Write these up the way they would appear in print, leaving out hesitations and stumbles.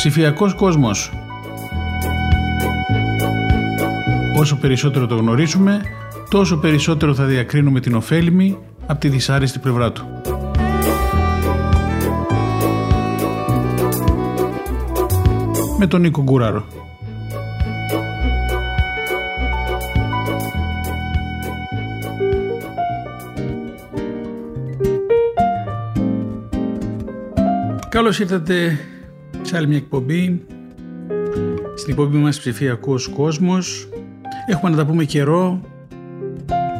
Ψηφιακός κόσμος. Όσο περισσότερο το γνωρίζουμε, τόσο περισσότερο θα διακρίνουμε την ωφέλιμη από τη δυσάρεστη πλευρά του. Με τον Νίκο Γκουράρο. Καλώς ήρθατε σε άλλη μια εκπομπή, στην εκπομπή μας Ψηφιακός Κόσμος. Έχουμε να τα πούμε καιρό,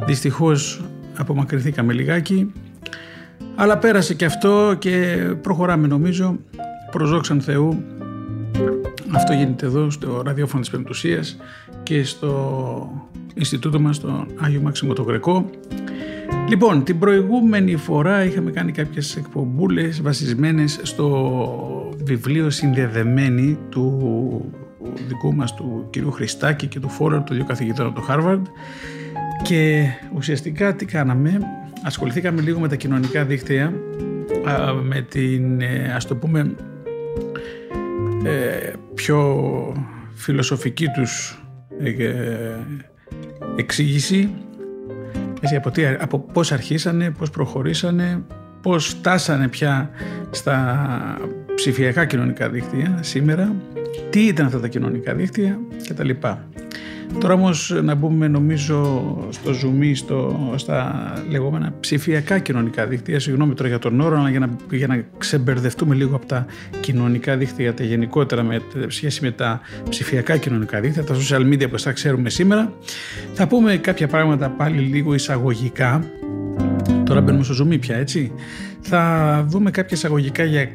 δυστυχώς απομακρυνθήκαμε λιγάκι, αλλά πέρασε και αυτό και προχωράμε νομίζω, προς δόξαν Θεού. Αυτό γίνεται εδώ στο ραδιόφωνο της Πεμπτουσίας και στο Ινστιτούτο μας, στον Άγιο Μάξιμο το Γκρεκό. Λοιπόν, την προηγούμενη φορά είχαμε κάνει κάποιες εκπομπούλες βασισμένες στο βιβλίο Συνδεδεμένη του δικού μας του κυρίου Χριστάκη και του Φόλερ, του δύο καθηγητών του Harvard, και ουσιαστικά τι κάναμε, ασχοληθήκαμε λίγο με τα κοινωνικά δίκτυα, με την, ας το πούμε, πιο φιλοσοφική τους εξήγηση, από πώς αρχίσανε, πώς προχωρήσανε, πώς φτάσανε πια στα ψηφιακά κοινωνικά δίκτυα σήμερα, τι ήταν αυτά τα κοινωνικά δίκτυα κτλ. Τώρα όμως να μπούμε νομίζω στο zoom, στα λεγόμενα ψηφιακά κοινωνικά δίκτυα. Συγγνώμη τώρα για τον όρο, αλλά για να ξεμπερδευτούμε λίγο από τα κοινωνικά δίκτυα, τα γενικότερα με σχέση με τα ψηφιακά κοινωνικά δίκτυα, τα social media όπως τα ξέρουμε σήμερα. Θα πούμε κάποια πράγματα πάλι λίγο εισαγωγικά. Τώρα μπαίνουμε στο zoom πια, έτσι. Θα δούμε κάποια εισαγωγικά για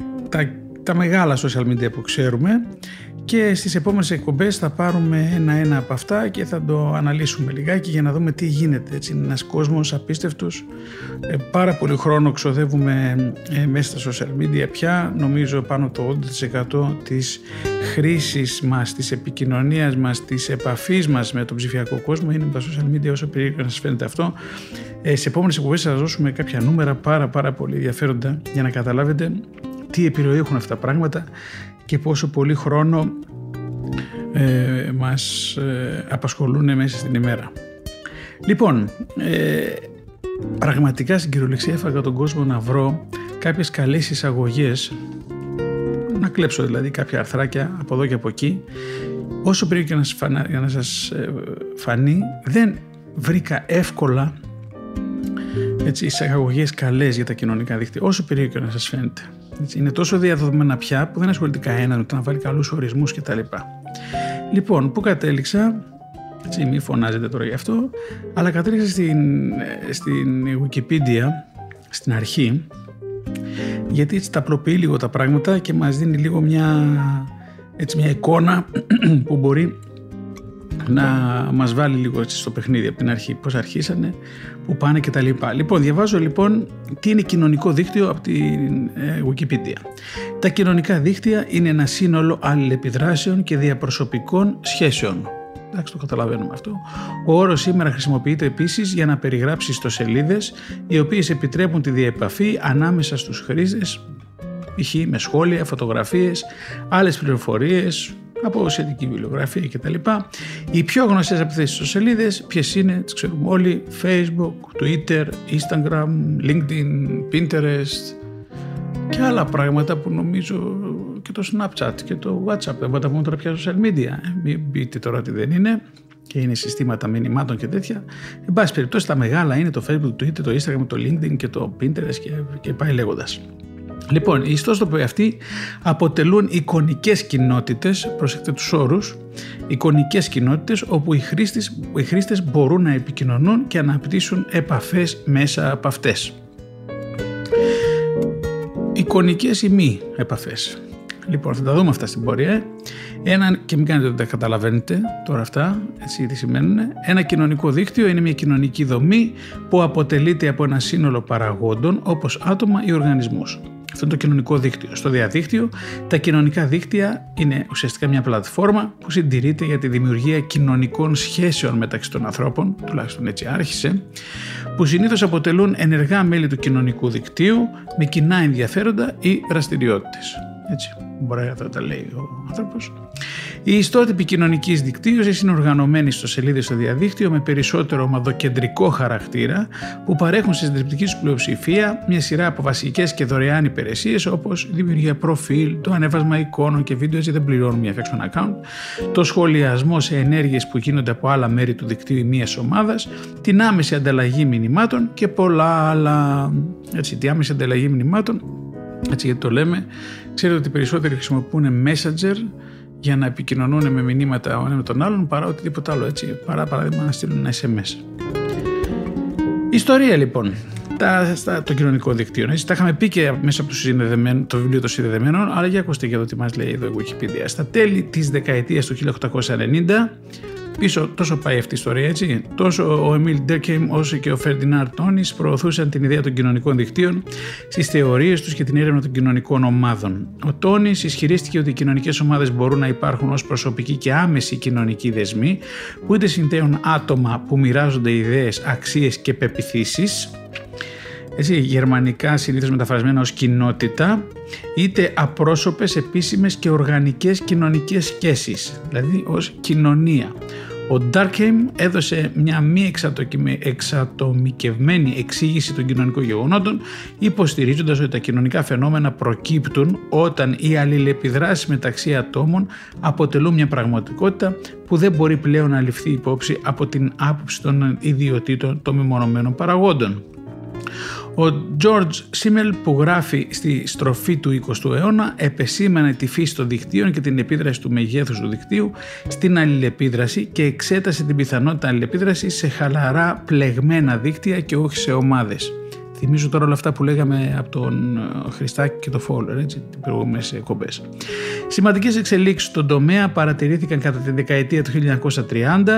τα μεγάλα social media που ξέρουμε. Και στις επόμενες εκπομπές θα πάρουμε ένα-ένα από αυτά και θα το αναλύσουμε λιγάκι για να δούμε τι γίνεται. Έτσι, είναι ένας κόσμος απίστευτος. Πάρα πολύ χρόνο ξοδεύουμε μέσα στα social media πια. Νομίζω πάνω το 80% της χρήσης μας, της επικοινωνίας μας, της επαφής μας με τον ψηφιακό κόσμο είναι με τα social media, όσο περίπου να σας φαίνεται αυτό. Στις επόμενες εκπομπές θα σας δώσουμε κάποια νούμερα πάρα πολύ ενδιαφέροντα για να καταλάβετε τι επιρροή έχουν αυτά τα πράγματα και πόσο πολύ χρόνο μας απασχολούν μέσα στην ημέρα. Λοιπόν, πραγματικά στην κυριολεξία έφαγα τον κόσμο να βρω κάποιες καλές εισαγωγές, να κλέψω δηλαδή κάποια αρθράκια από εδώ και από εκεί. Όσο πριν και να σας φανεί, δεν βρήκα εύκολα εισαγωγές καλές για τα κοινωνικά δίκτυα, όσο περίεργο και να σας φαίνεται. Είναι τόσο διαδεδομένα πια που δεν ασχολείται κανέναν με το να βάλει καλούς ορισμούς κτλ. Λοιπόν, πού κατέληξα, έτσι, μη φωνάζετε τώρα γι' αυτό, αλλά κατέληξα στην Wikipedia, στην αρχή, γιατί έτσι τα απλοποιεί λίγο τα πράγματα και μας δίνει λίγο μια εικόνα που μπορεί να μας βάλει λίγο στο παιχνίδι από την αρχή, πώς αρχίσανε, που πάνε και τα λοιπά. Λοιπόν, διαβάζω λοιπόν τι είναι κοινωνικό δίκτυο από την Wikipedia. Τα κοινωνικά δίκτυα είναι ένα σύνολο αλληλεπιδράσεων και διαπροσωπικών σχέσεων. Εντάξει, το καταλαβαίνουμε αυτό. Ο όρος σήμερα χρησιμοποιείται επίσης για να περιγράψει ιστοσελίδες οι οποίες επιτρέπουν τη διαεπαφή ανάμεσα στους χρήστες, π.χ. με σχόλια, φωτογραφίες, άλλες πληροφορίες, από σχετική βιβλιογραφία κτλ. Οι πιο γνωστές από αυτές τις ιστοσελίδες ποιες είναι, τις ξέρουμε όλοι: Facebook, Twitter, Instagram, LinkedIn, Pinterest και άλλα πράγματα που νομίζω, και το Snapchat και το WhatsApp. Δεν μπορούμε να πούμε τώρα πια social media. Μην πείτε τώρα ότι δεν είναι, και είναι συστήματα μηνυμάτων και τέτοια. Εν πάση περιπτώσει, τα μεγάλα είναι το Facebook, το Twitter, το Instagram, το LinkedIn και το Pinterest και πάει λέγοντας. Λοιπόν, οι ιστότοποι αυτοί αποτελούν εικονικές κοινότητες, προσέξτε τους όρους, εικονικές κοινότητες όπου οι χρήστες μπορούν να επικοινωνούν και να αναπτύσσουν επαφές μέσα από αυτές. Εικονικές ή μη επαφές. Λοιπόν, θα τα δούμε αυτά στην πορεία. Ένα, και μην κάνετε ότι τα καταλαβαίνετε τώρα αυτά, έτσι τι σημαίνουν. Ένα κοινωνικό δίκτυο είναι μια κοινωνική δομή που αποτελείται από ένα σύνολο παραγόντων όπως άτομα ή οργανισμούς. Αυτό είναι το κοινωνικό δίκτυο. Στο διαδίκτυο, τα κοινωνικά δίκτυα είναι ουσιαστικά μια πλατφόρμα που συντηρείται για τη δημιουργία κοινωνικών σχέσεων μεταξύ των ανθρώπων, τουλάχιστον έτσι άρχισε, που συνήθως αποτελούν ενεργά μέλη του κοινωνικού δικτύου με κοινά ενδιαφέροντα ή δραστηριότητες. Έτσι, μπορεί να τα λέει ο άνθρωπος. Η ιστότυπη επικοινωνική δικτύωση είναι οργανωμένη στο σελίδες στο διαδίκτυο με περισσότερο ομαδοκεντρικό χαρακτήρα που παρέχουν στη συντριπτική του πλειοψηφία μια σειρά από βασικές και δωρεάν υπηρεσίες όπως η δημιουργία προφίλ, το ανέβασμα εικόνων και βίντεο, έτσι δεν πληρώνουμε για να φτιάξουμε account, το σχολιασμό σε ενέργειες που γίνονται από άλλα μέρη του δικτύου ή μιας ομάδας, την άμεση ανταλλαγή μηνυμάτων και πολλά άλλα. Έτσι, την άμεση ανταλλαγή μηνυμάτων, έτσι γιατί το λέμε, ξέρετε ότι οι περισσότεροι χρησιμοποιούν Messenger για να επικοινωνούν με μηνύματα ο ένας με τον άλλον παρά οτιδήποτε άλλο, έτσι, παρά παράδειγμα να στείλουν ένα SMS. Ιστορία λοιπόν το κοινωνικό δίκτυο. Τα είχαμε πει και μέσα από το βιβλίο των συνδεδεμένων, αλλά για ακούστε για το τι μας λέει εδώ η Wikipedia. Στα τέλη της δεκαετίας του 1890, πίσω τόσο πάει αυτή η ιστορία, έτσι, τόσο ο Εμίλ Ντερκέιμ όσο και ο Φερντινάρ Τόνης προωθούσαν την ιδέα των κοινωνικών δικτύων στις θεωρίες τους και την έρευνα των κοινωνικών ομάδων. Ο Τόνης ισχυρίστηκε ότι οι κοινωνικές ομάδες μπορούν να υπάρχουν ως προσωπικοί και άμεση κοινωνικοί δεσμοί που είτε συνδέουν άτομα που μοιράζονται ιδέες, αξίες και πεποιθήσεις, έτσι, γερμανικά συνήθως μεταφρασμένα ως κοινότητα, είτε απρόσωπες, επίσημες και οργανικές κοινωνικές σχέσεις, δηλαδή ως κοινωνία. Ο Ντερκέιμ έδωσε μια μη εξατομικευμένη εξήγηση των κοινωνικών γεγονότων, υποστηρίζοντας ότι τα κοινωνικά φαινόμενα προκύπτουν όταν οι αλληλεπιδράσεις μεταξύ ατόμων αποτελούν μια πραγματικότητα που δεν μπορεί πλέον να ληφθεί υπόψη από την άποψη των ιδιωτήτων των μεμονωμένων παραγόντων. Ο Τζορτζ Σίμελ, που γράφει στη στροφή του 20ου αιώνα, επεσήμανε τη φύση των δικτύων και την επίδραση του μεγέθους του δικτύου στην αλληλεπίδραση και εξέτασε την πιθανότητα αλληλεπίδραση σε χαλαρά πλεγμένα δίκτυα και όχι σε ομάδες. Θυμίζω τώρα όλα αυτά που λέγαμε από τον Χριστάκη και τον Φόλερ, έτσι, τις προηγούμενες εκπομπές. Σημαντικές εξελίξεις στον τομέα παρατηρήθηκαν κατά τη δεκαετία του 1930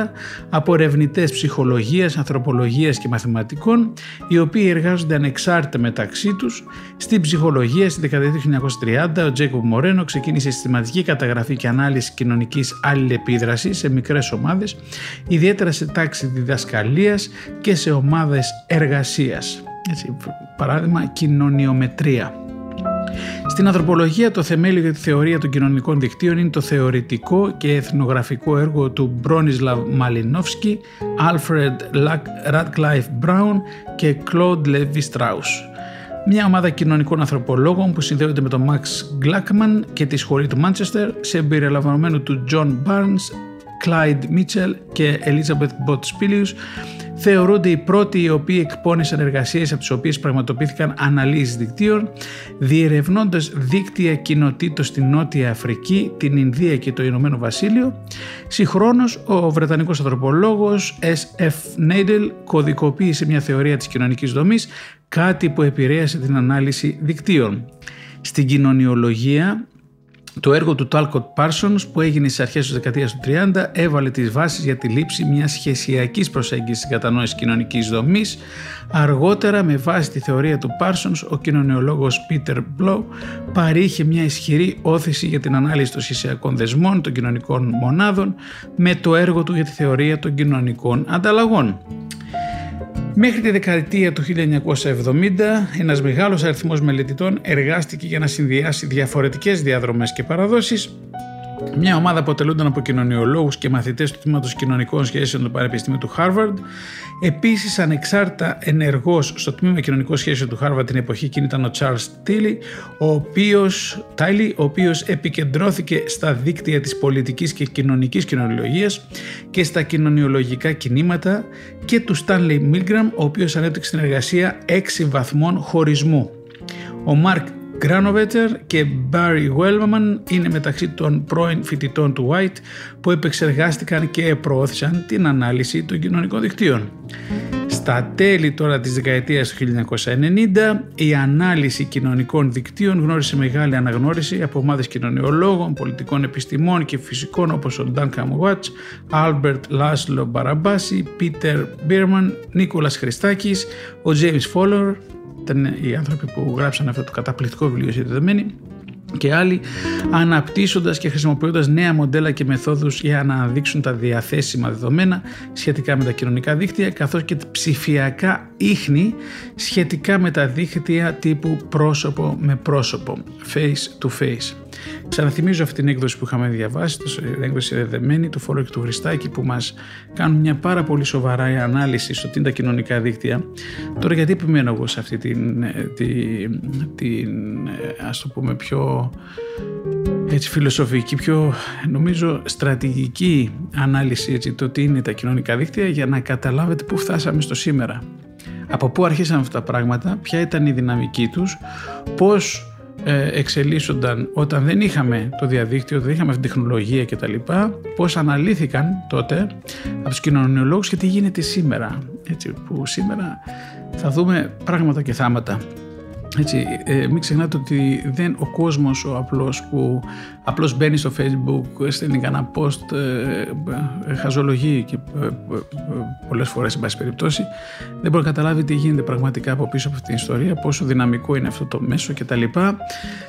από ερευνητές ψυχολογίας, ανθρωπολογίας και μαθηματικών, οι οποίοι εργάζονται ανεξάρτητα μεταξύ τους. Στην ψυχολογία, στη δεκαετία του 1930, ο Τζέικομπ Μορένο ξεκίνησε συστηματική καταγραφή και ανάλυση κοινωνικής αλληλεπίδρασης σε μικρές ομάδες, ιδιαίτερα σε τάξη διδασκαλίας και σε ομάδες εργασίας. Έτσι, παράδειγμα, κοινωνιομετρία. Στην ανθρωπολογία, το θεμέλιο για τη θεωρία των κοινωνικών δικτύων είναι το θεωρητικό και εθνογραφικό έργο του Μπρόνισλαβ Μαλινόφσκι, Alfred Radcliffe-Brown και Claude Levi-Strauss. Μια ομάδα κοινωνικών ανθρωπολόγων που συνδέονται με τον Max Gluckman και τη σχολή του Μάντσεστερ, σε εμπεριλαμβανομένου του John Barnes, Κλάιντ Μίτσελ και Ελίζαβετ Μποτσπίλιους, θεωρούνται οι πρώτοι οι οποίοι εκπώνησαν εργασίες από τις οποίες πραγματοποιήθηκαν αναλύσεις δικτύων, διερευνώντας δίκτυα κοινοτήτων στην Νότια Αφρική, την Ινδία και το Ηνωμένο Βασίλειο. Συγχρόνως, ο Βρετανικός ανθρωπολόγος SF Νέιντελ κωδικοποίησε μια θεωρία της κοινωνικής δομής, κάτι που επηρέασε την ανάλυση δικτύων. Στην κοινωνιολογία, το έργο του Talcott Parsons, που έγινε στις αρχές της δεκαετίας του 30, έβαλε τις βάσεις για τη λήψη μιας σχεσιακής προσέγγισης στην κατανόηση κοινωνικής δομής. Αργότερα, με βάση τη θεωρία του Parsons, ο κοινωνιολόγος Πίτερ Μπλο παρήχε μια ισχυρή όθηση για την ανάλυση των σχεσιακών δεσμών, των κοινωνικών μονάδων, με το έργο του για τη θεωρία των κοινωνικών ανταλλαγών. Μέχρι τη δεκαετία του 1970, ένας μεγάλος αριθμός μελετητών εργάστηκε για να συνδυάσει διαφορετικές διαδρομές και παραδόσεις. Μια ομάδα αποτελούνταν από κοινωνιολόγους και μαθητές του τμήματος κοινωνικών σχέσεων του Πανεπιστημίου του Harvard. Επίσης, ανεξάρτητα ενεργός στο τμήμα κοινωνικών σχέσεων του Harvard την εποχή εκείνη ήταν ο Τσάρλς Τίλι, ο οποίος επικεντρώθηκε στα δίκτυα της πολιτικής και κοινωνικής κοινωνιολογίας και στα κοινωνιολογικά κινήματα, και του Στάνλι Μίλγραμ, ο οποίος ανέπτυξε την εργασία 6 βαθμών χωρισμού. Ο Mark Γκράνοβετερ και Μπάρι Γουέλμαν είναι μεταξύ των πρώην φοιτητών του White που επεξεργάστηκαν και προώθησαν την ανάλυση των κοινωνικών δικτύων. Στα τέλη τώρα της δεκαετίας του 1990, η ανάλυση κοινωνικών δικτύων γνώρισε μεγάλη αναγνώριση από ομάδες κοινωνιολόγων, πολιτικών επιστημών και φυσικών όπως ο Duncan Watts, Άλβερτ Λάσλο Μπαραμπάσι, Πίτερ Μπίρμαν, Νίκολας Χριστάκης, ο James Φόλερ, ήταν οι άνθρωποι που γράψαν αυτό το καταπληκτικό βιβλίο συνδεδεμένοι, και άλλοι, αναπτύσσοντας και χρησιμοποιώντας νέα μοντέλα και μεθόδους για να αναδείξουν τα διαθέσιμα δεδομένα σχετικά με τα κοινωνικά δίκτυα, καθώς και ψηφιακά ίχνη σχετικά με τα δίκτυα τύπου πρόσωπο με πρόσωπο, face to face. Ξαναθυμίζω αυτή την έκδοση που είχαμε διαβάσει, την έκδοση δεδεμένη του Φόλερ και του Χριστάκη, που μας κάνουν μια πάρα πολύ σοβαρά ανάλυση στο τι είναι τα κοινωνικά δίκτυα. Τώρα, γιατί επιμένω εγώ σε αυτή την ας το πούμε πιο έτσι, φιλοσοφική, πιο νομίζω στρατηγική ανάλυση, έτσι, το τι είναι τα κοινωνικά δίκτυα, για να καταλάβετε πού φτάσαμε στο σήμερα. Από πού αρχίσαν αυτά τα πράγματα, ποια ήταν η δυναμική τους, πώς εξελίσσονταν όταν δεν είχαμε το διαδίκτυο, δεν είχαμε αυτή την τεχνολογία κτλ. Πώς αναλύθηκαν τότε από τους κοινωνιολόγους και τι γίνεται σήμερα. Έτσι, που σήμερα θα δούμε πράγματα και θάματα. Έτσι, μην ξεχνάτε ότι δεν ο κόσμος ο απλός που απλώς μπαίνει στο Facebook, στέλνει κανένα post, χαζολογεί και πολλές φορές εν πάση περιπτώσει δεν μπορεί να καταλάβει τι γίνεται πραγματικά από πίσω από αυτή την ιστορία, πόσο δυναμικό είναι αυτό το μέσο και τα λοιπά,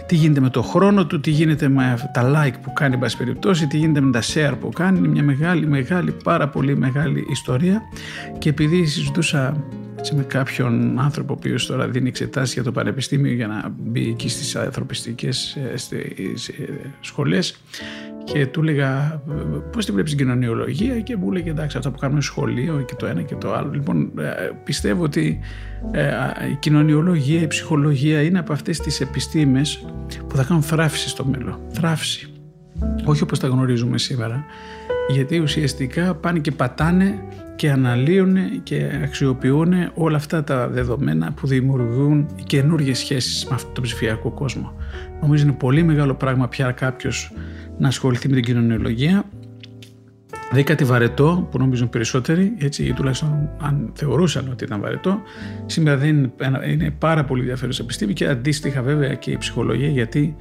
τι γίνεται με το χρόνο του, τι γίνεται με τα like που κάνει εν πάση περιπτώσει, τι γίνεται με τα share που κάνει. Είναι μια μεγάλη, πάρα πολύ μεγάλη ιστορία. Και επειδή συζητούσα με κάποιον άνθρωπο ο οποίος τώρα δίνει εξετάσεις για το πανεπιστήμιο για να μπει εκεί στις ανθρωπιστικές σχολές και του έλεγα πώς τη βλέπεις την κοινωνιολογία και μου έλεγε εντάξει αυτά που κάνουμε στο σχολείο και το ένα και το άλλο. Λοιπόν, πιστεύω ότι η κοινωνιολογία, η ψυχολογία είναι από αυτές τις επιστήμες που θα κάνουν θράψη στο μέλλον. Θράψη. Όχι όπως τα γνωρίζουμε σήμερα, γιατί ουσιαστικά πάνε και πατάνε και αναλύουν και αξιοποιούν όλα αυτά τα δεδομένα που δημιουργούν καινούργιες σχέσεις με αυτόν τον ψηφιακό κόσμο. Νομίζω είναι πολύ μεγάλο πράγμα πια κάποιος να ασχοληθεί με την κοινωνιολογία. Δεν κάτι βαρετό που νομίζουν περισσότεροι, έτσι, ή τουλάχιστον αν θεωρούσαν ότι ήταν βαρετό. Σήμερα δεν είναι πάρα πολύ ενδιαφέρουσα επιστήμη και αντίστοιχα βέβαια και η ψυχολογία, γιατί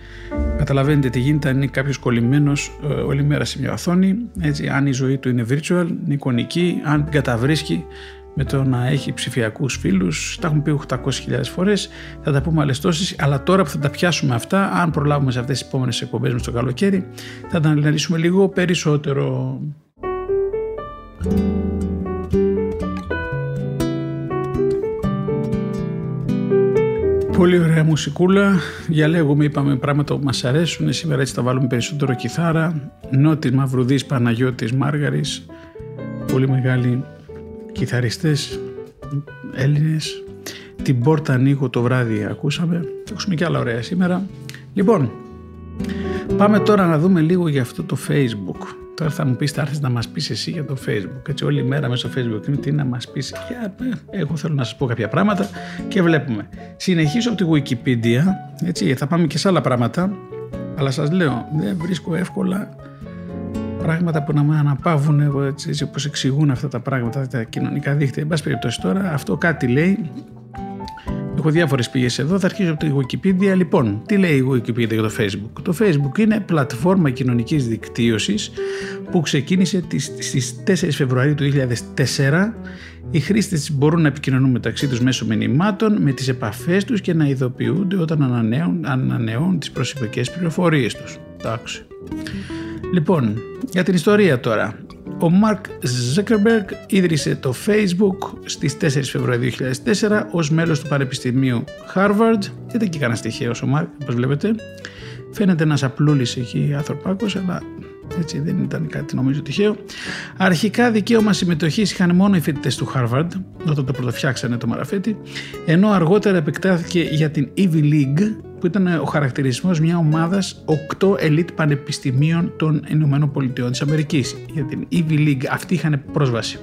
καταλαβαίνετε τι γίνεται αν είναι κάποιος κολλημένος όλη μέρα σε μια οθόνη, έτσι, αν η ζωή του είναι virtual, είναι εικονική, αν καταβρίσκει με το να έχει ψηφιακούς φίλους. Τα έχουμε πει 800.000 φορές, θα τα πούμε άλλες τόσες, αλλά τώρα που θα τα πιάσουμε αυτά, αν προλάβουμε σε αυτές τις επόμενες εκπομπές μας το καλοκαίρι, θα τα αναλύσουμε λίγο περισσότερο. Πολύ ωραία μουσικούλα, διαλέγουμε, είπαμε πράγματα που μας αρέσουν, σήμερα έτσι θα βάλουμε περισσότερο κιθάρα, Νότης Μαυρουδής, Παναγιώτης Μάργαρης, πολύ μεγάλοι κιθαριστές Έλληνες. Την πόρτα ανοίγω το βράδυ ακούσαμε, θα ακούσουμε και άλλα ωραία σήμερα. Λοιπόν, πάμε τώρα να δούμε λίγο για αυτό το Facebook. Τώρα θα μου πεις, θα έρθεις να μας πεις εσύ για το Facebook. Έτσι, όλη μέρα μέσα στο Facebook τι να μας πεις. Εγώ θέλω να σας πω κάποια πράγματα και βλέπουμε. Συνεχίζω από τη Wikipedia, έτσι, θα πάμε και σε άλλα πράγματα, αλλά σας λέω, δεν βρίσκω εύκολα πράγματα που να με αναπαύουν, όπως εξηγούν αυτά τα πράγματα, τα κοινωνικά δίκτυα. Εν πάση περιπτώσει τώρα, αυτό κάτι λέει. Έχω διάφορες πηγές εδώ, θα αρχίσω από τη Wikipedia. Λοιπόν, τι λέει η Wikipedia για το Facebook. Το Facebook είναι πλατφόρμα κοινωνικής δικτύωσης που ξεκίνησε στις 4 Φεβρουαρίου του 2004. Οι χρήστες μπορούν να επικοινωνούν μεταξύ τους μέσω μηνυμάτων, με τις επαφές τους και να ειδοποιούνται όταν ανανεώνουν τις προσωπικές πληροφορίες τους. Εντάξει. Λοιπόν, για την ιστορία τώρα. Ο Μαρκ Ζούκερμπεργκ ίδρυσε το Facebook στις 4 Φεβρουαρίου 2004 ως μέλος του Πανεπιστημίου Harvard. Δεν ήταν και κανένας τυχαίος ο Μαρκ, όπως βλέπετε. Φαίνεται ένας απλούλης εκεί άνθρωπος, αλλά έτσι δεν ήταν κάτι νομίζω τυχαίο. Αρχικά δικαίωμα συμμετοχής είχαν μόνο οι φοιτητές του Harvard, όταν το πρωτοφτιάξανε το μαραφέτη, ενώ αργότερα επεκτάθηκε για την Ivy League, που ήταν ο χαρακτηρισμός μια ομάδας 8 ελίτ πανεπιστημίων των ΗΠΑ της Αμερικής. Για την Ivy League αυτοί είχαν πρόσβαση.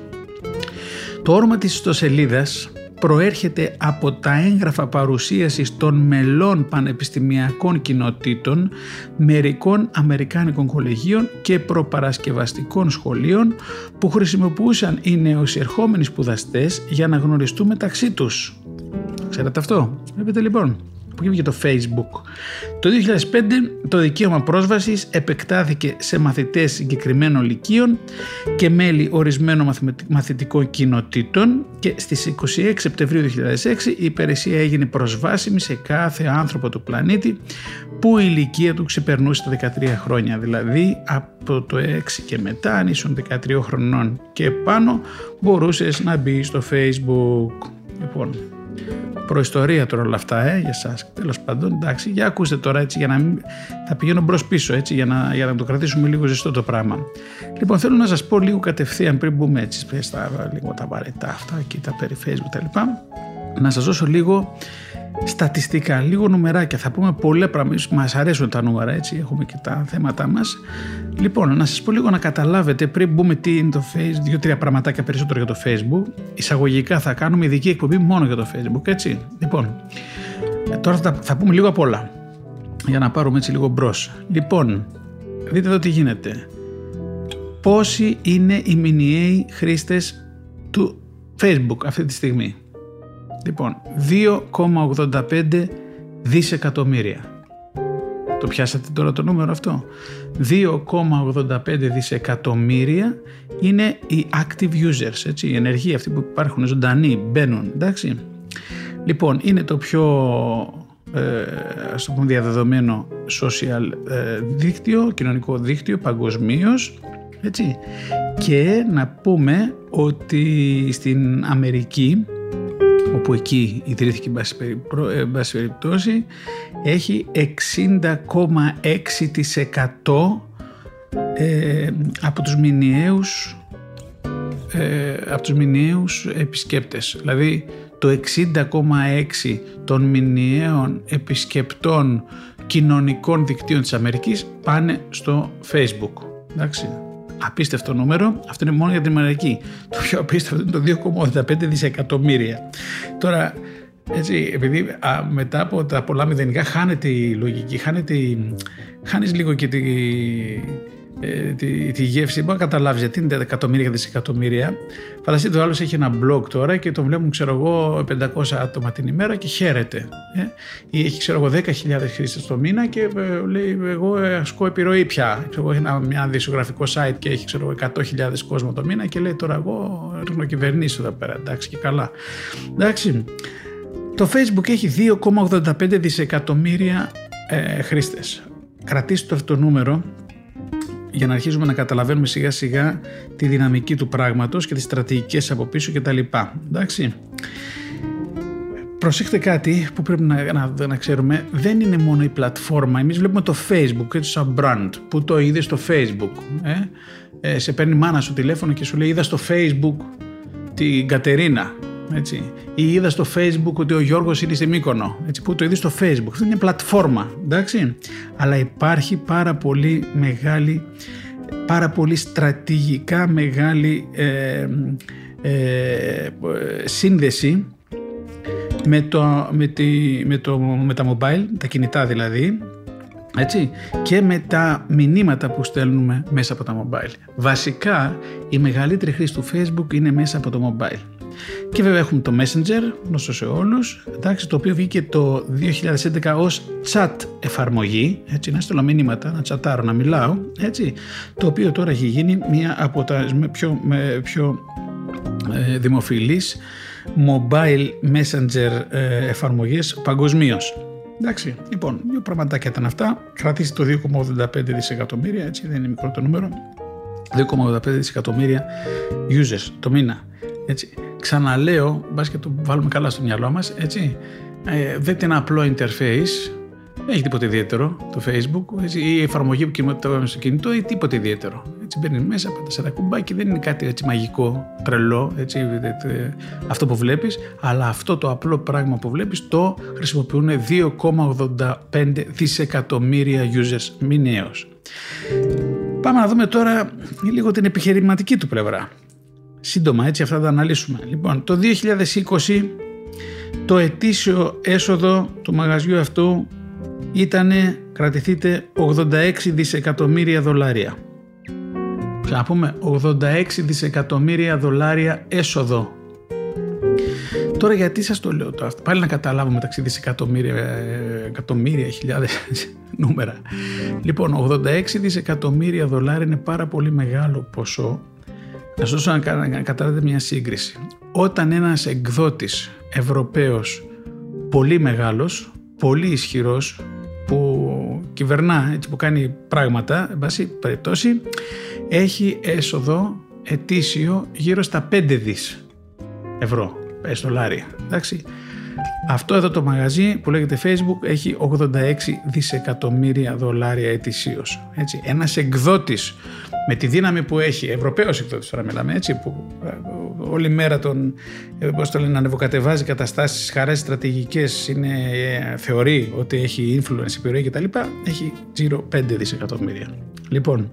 Το όνομα της ιστοσελίδας προέρχεται από τα έγγραφα παρουσίασης των μελών πανεπιστημιακών κοινοτήτων, μερικών αμερικάνικων κολεγίων και προπαρασκευαστικών σχολείων που χρησιμοποιούσαν οι νεοεισερχόμενοι σπουδαστές για να γνωριστούν μεταξύ τους. Ξέρετε αυτό, βλέπετε λοιπόν. Που είπε και το Facebook. Το 2005 το δικαίωμα πρόσβασης επεκτάθηκε σε μαθητές συγκεκριμένων λυκείων και μέλη ορισμένων μαθητικών κοινοτήτων και στις 26 Σεπτεμβρίου 2006 η υπηρεσία έγινε προσβάσιμη σε κάθε άνθρωπο του πλανήτη που η ηλικία του ξεπερνούσε τα 13 χρόνια. Δηλαδή από το 6 και μετά, αν ήσουν 13 χρονών και πάνω, μπορούσες να μπει στο Facebook. Λοιπόν, προϊστορία τώρα όλα αυτά για εσάς. Τέλος πάντων, εντάξει, για ακούστε τώρα έτσι, για να μην... θα πηγαίνω μπρος-πίσω έτσι, για να το κρατήσουμε λίγο ζεστό το πράγμα. Λοιπόν, θέλω να σας πω λίγο κατευθείαν πριν μπούμε έτσι, λίγο τα βαρετά αυτά και τα περί Facebook τα λοιπά, να σας δώσω λίγο στατιστικά, λίγο νομεράκια. Θα πούμε πολλά πράγματα, μας αρέσουν τα νούμερα έτσι, έχουμε και τα θέματα μας. Λοιπόν, να σας πω λίγο να καταλάβετε πριν μπούμε τι είναι το Facebook, 2-3 πραγματάκια περισσότερο για το Facebook. Εισαγωγικά θα κάνουμε ειδική εκπομπή μόνο για το Facebook, έτσι. Λοιπόν, τώρα θα πούμε λίγο απ' όλα για να πάρουμε έτσι λίγο μπρος. Λοιπόν, δείτε εδώ τι γίνεται. Πόσοι είναι οι μηνιαίοι χρήστες του Facebook αυτή τη στιγμή? Λοιπόν, 2,85 δισεκατομμύρια. Το πιάσατε τώρα το νούμερο αυτό? 2,85 δισεκατομμύρια είναι οι active users, έτσι, οι ενεργοί, αυτοί που υπάρχουν ζωντανοί, μπαίνουν, εντάξει. Λοιπόν, είναι το πιο ας το πούμε, διαδεδομένο social δίκτυο, κοινωνικό δίκτυο παγκοσμίως, έτσι. Και να πούμε ότι στην Αμερική, όπου εκεί ιδρύθηκε εν πάση περιπτώσει, έχει 60,6% από τους μηνιαίους επισκέπτες. Δηλαδή το 60,6% των μηνιαίων επισκεπτών κοινωνικών δικτύων της Αμερικής πάνε στο Facebook. Εντάξει. Απίστευτο νούμερο, αυτό είναι μόνο για την Αμερική. Το πιο απίστευτο είναι το 2,85 δισεκατομμύρια. Τώρα, έτσι, επειδή μετά από τα πολλά μηδενικά χάνεται η λογική, χάνεις λίγο και τη γεύση. Μπορεί να καταλάβεις γιατί είναι τα εκατομμύρια και δισεκατομμύρια. Φανταστείτε, ο άλλος έχει ένα blog τώρα και τον βλέπουν, ξέρω εγώ, 500 άτομα την ημέρα και χαίρεται. Ή έχει, ξέρω εγώ, 10.000 χρήστες το μήνα και λέει, εγώ ασκώ επιρροή πια. Ξέρω, έχει ένα δημοσιογραφικό site και έχει, ξέρω εγώ, 100.000 κόσμο το μήνα και λέει, τώρα εγώ κυβερνήσω εδώ πέρα. Εντάξει, και καλά. Εντάξει. Το Facebook έχει 2,85 δισεκατομμύρια χρήστες. Κρατήστε αυτό το νούμερο, για να αρχίσουμε να καταλαβαίνουμε σιγά σιγά τη δυναμική του πράγματος και τις στρατηγικές από πίσω και τα λοιπά. Εντάξει. Προσέξτε κάτι που πρέπει να ξέρουμε. Δεν είναι μόνο η πλατφόρμα. Εμείς βλέπουμε το Facebook έτσι σαν brand. Που το είδες στο Facebook. Σε παίρνει η μάνα σου τηλέφωνο και σου λέει, είδα στο Facebook την Κατερίνα. Έτσι. Ή είδα στο Facebook ότι ο Γιώργος είναι στη Μύκονο. Έτσι, που το είδες στο Facebook. Αυτό είναι πλατφόρμα. Εντάξει. Αλλά υπάρχει πάρα πολύ στρατηγικά μεγάλη σύνδεση με τα mobile, τα κινητά δηλαδή. Έτσι, και με τα μηνύματα που στέλνουμε μέσα από τα mobile. Βασικά η μεγαλύτερη χρήση του Facebook είναι μέσα από το mobile. Και βέβαια έχουμε το Messenger, γνωστό σε όλους, εντάξει, το οποίο βγήκε το 2011 ως chat εφαρμογή, έτσι, να στέλνω μηνύματα, να τσατάρω, να μιλάω, έτσι, το οποίο τώρα έχει γίνει μία από τα πιο δημοφιλείς mobile messenger εφαρμογές παγκοσμίως. Εντάξει, λοιπόν, δύο πραγματάκια ήταν αυτά. Κρατήστε το 2,85 δισεκατομμύρια, έτσι, δεν είναι μικρό το νούμερο. 2,85 δισεκατομμύρια users το μήνα, έτσι. Ξαναλέω, μπας και το βάλουμε καλά στο μυαλό μας, έτσι. Δεν είναι απλό interface, δεν έχει τίποτε ιδιαίτερο το Facebook, έτσι, ή η εφαρμογή που κινητοποιούμε στο κινητό ή τίποτε ιδιαίτερο. Έτσι, μπαίνει μέσα, πατάς σε ένα κουμπάκι, δεν είναι κάτι έτσι, μαγικό, τρελό, έτσι, αυτό που βλέπεις, αλλά αυτό το απλό πράγμα που βλέπεις το χρησιμοποιούν 2,85 δισεκατομμύρια users μηνιαίως. Πάμε να δούμε τώρα λίγο την επιχειρηματική του πλευρά. Σύντομα, έτσι, αυτά τα αναλύσουμε. Λοιπόν, το 2020 το ετήσιο έσοδο του μαγαζιού αυτού ήτανε, κρατηθείτε, 86 δισεκατομμύρια δολάρια. Να πούμε, 86 δισεκατομμύρια δολάρια έσοδο. Τώρα γιατί σας το λέω το αυτό? Πάλι να καταλάβουμε μεταξύ δισεκατομμύρια, χιλιάδες νούμερα. Λοιπόν, 86 δισεκατομμύρια δολάρια είναι πάρα πολύ μεγάλο ποσό. Να σας δώσω να καταλάβετε μια σύγκριση. Όταν ένας εκδότης Ευρωπαίος πολύ μεγάλος, πολύ ισχυρός, που κυβερνά, έτσι, που κάνει πράγματα, εν πάση περιπτώσει, έχει έσοδο ετήσιο γύρω στα 5 δις ευρώ, δολάρια. Εντάξει. Αυτό εδώ το μαγαζί που λέγεται Facebook έχει 86 δισεκατομμύρια $86 δισεκατομμύρια ετησίως. Έτσι, ένας εκδότης με τη δύναμη που έχει, Ευρωπαίος εκδότης τώρα μιλάμε, έτσι, που όλη μέρα τον, πώς το λένε, ανεβοκατεβάζει καταστάσεις, χαράζει στρατηγικές, είναι, θεωρεί ότι έχει influence, επιρροή κτλ. Έχει γύρω 5 δισεκατομμύρια. Λοιπόν,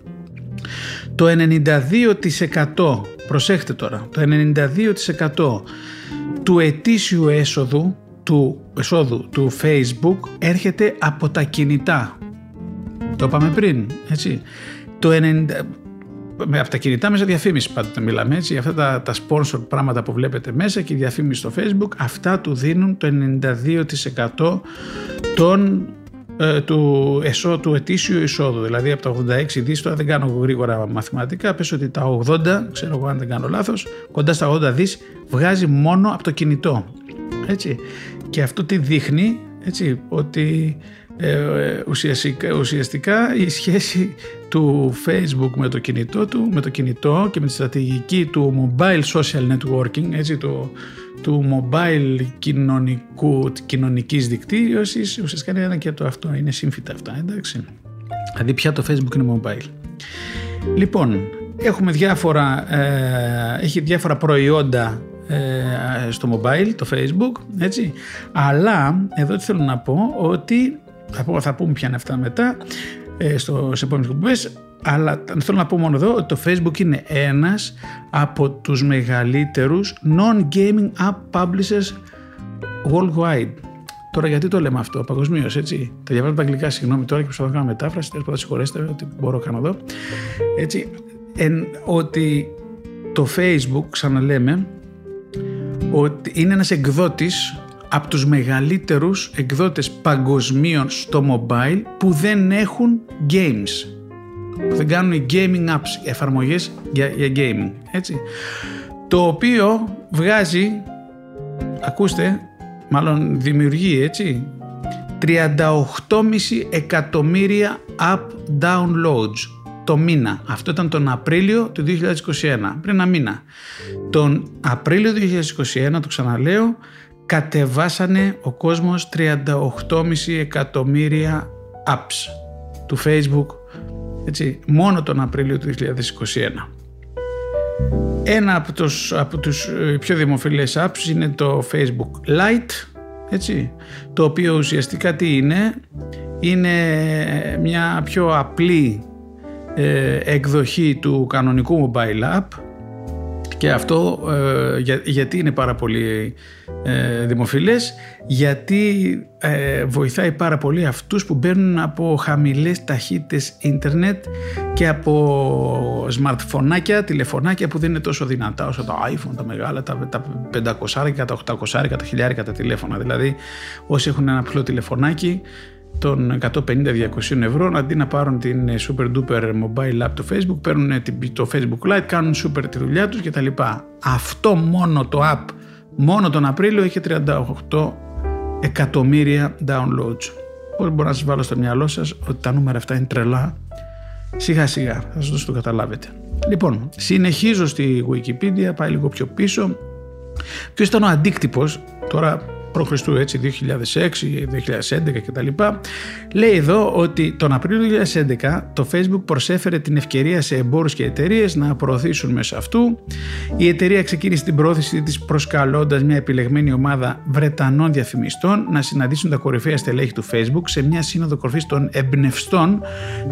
το 92%, προσέχτε τώρα, το 92% του ετήσιου εσόδου του Facebook έρχεται από τα κινητά. Το είπαμε πριν, έτσι. Από τα κινητά μέσα διαφήμιση πάντοτε μιλάμε, έτσι. Αυτά τα sponsor πράγματα που βλέπετε μέσα και η διαφήμιση στο Facebook, αυτά του δίνουν το 92% του ετήσιου εισόδου. Δηλαδή από τα 86 δις, τώρα δεν κάνω γρήγορα μαθηματικά, πες ότι τα 80, ξέρω εγώ αν δεν κάνω λάθος, κοντά στα 80 δις βγάζει μόνο από το κινητό. Έτσι. Και αυτό τι δείχνει, έτσι, ότι ουσιαστικά η σχέση του Facebook με το κινητό του, με το κινητό και με τη στρατηγική του mobile social networking, έτσι, του mobile κοινωνικής δικτύωσης, ουσιαστικά είναι ένα και το αυτό, είναι σύμφυτα αυτά, εντάξει. Δηλαδή πια το Facebook είναι mobile. Λοιπόν, έχουμε έχει διάφορα προϊόντα στο mobile, το Facebook, έτσι, αλλά εδώ τι θέλω να πω, ότι θα πούμε ποια είναι αυτά μετά σε επόμενες κουμπές, αλλά θέλω να πω μόνο εδώ ότι το Facebook είναι ένας από τους μεγαλύτερους non-gaming app publishers worldwide. Τώρα γιατί το λέμε αυτό παγκοσμίως, έτσι. Τα διαβάζω τα αγγλικά, συγγνώμη τώρα, και προσπαθώ να κάνω μετάφραση, τέλος πάντων συγχωρέστε ότι μπορώ να κάνω εδώ. Έτσι, ότι το Facebook, ξαναλέμε, ότι είναι ένας εκδότης από τους μεγαλύτερους εκδότες παγκοσμίων στο mobile που δεν έχουν games, που δεν κάνουν gaming apps, εφαρμογές για gaming, έτσι, το οποίο βγάζει, ακούστε, μάλλον δημιουργεί, έτσι, 38,5 εκατομμύρια app downloads το μήνα. Αυτό ήταν τον Απρίλιο του 2021, πριν ένα μήνα. Τον Απρίλιο του 2021, το ξαναλέω, κατεβάσανε ο κόσμος 38,5 εκατομμύρια apps του Facebook, έτσι, μόνο τον Απρίλιο του 2021. Ένα από τους πιο δημοφιλείς apps είναι το Facebook Lite, έτσι, το οποίο ουσιαστικά τι είναι, είναι μια πιο απλή εκδοχή του κανονικού mobile app, και αυτό γιατί είναι πάρα πολύ δημοφιλές, γιατί βοηθάει πάρα πολύ αυτούς που μπαίνουν από χαμηλές ταχύτητες ίντερνετ και από σμαρτφωνάκια, τηλεφωνάκια που δεν είναι τόσο δυνατά όσο τα iPhone, τα μεγάλα, τα 500, τα 800, τα 1000 τα τηλέφωνα. Δηλαδή όσοι έχουν ένα απλό τηλεφωνάκι των 150-200 ευρώ, αντί να πάρουν την super duper mobile app του Facebook, παίρνουν το Facebook Lite, κάνουν super τη δουλειά τους κτλ. Αυτό μόνο το app, μόνο τον Απρίλιο, έχει 38 εκατομμύρια downloads. Πώς μπορώ να σας βάλω στο μυαλό σας ότι τα νούμερα αυτά είναι τρελά, σιγά σιγά θα σας το καταλάβετε. Λοιπόν, συνεχίζω στη Wikipedia, πάει λίγο πιο πίσω. Ποιος ήταν ο αντίκτυπος τώρα προ Χριστού, έτσι, 2006, 2011 κτλ. Λέει εδώ ότι τον Απρίλιο 2011 το Facebook προσέφερε την ευκαιρία σε εμπόρους και εταιρείες να προωθήσουν μέσα αυτού. Η εταιρεία ξεκίνησε την προώθηση της προσκαλώντας μια επιλεγμένη ομάδα Βρετανών διαφημιστών να συναντήσουν τα κορυφαία στελέχη του Facebook σε μια σύνοδο κορφής των εμπνευστών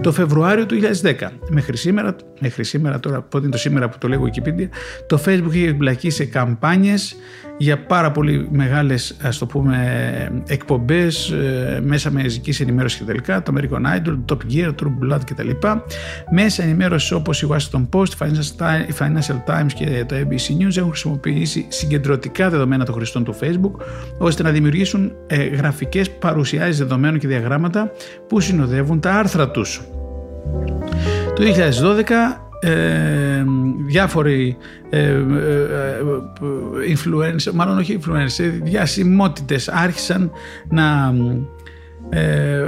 το Φεβρουάριο του 2010. Μέχρι σήμερα, τώρα πότε είναι το σήμερα που το λέγω Wikipedia, το Facebook είχε εμπλακεί σε καμπάνιες για πάρα πολύ μεγάλες, ας το πούμε, εκπομπές, μέσα μαζικής ενημέρωσης και τελικά, το American Idol, Top Gear, True Blood και τα λοιπά. Μέσα ενημέρωσης όπως η Washington Post, η Financial Times και το ABC News έχουν χρησιμοποιήσει συγκεντρωτικά δεδομένα των χρηστών του Facebook ώστε να δημιουργήσουν γραφικές παρουσιάσεις δεδομένων και διαγράμματα που συνοδεύουν τα άρθρα τους. Το 2012 διάφοροι influencers, μάλλον όχι influencers, διασημότητες άρχισαν να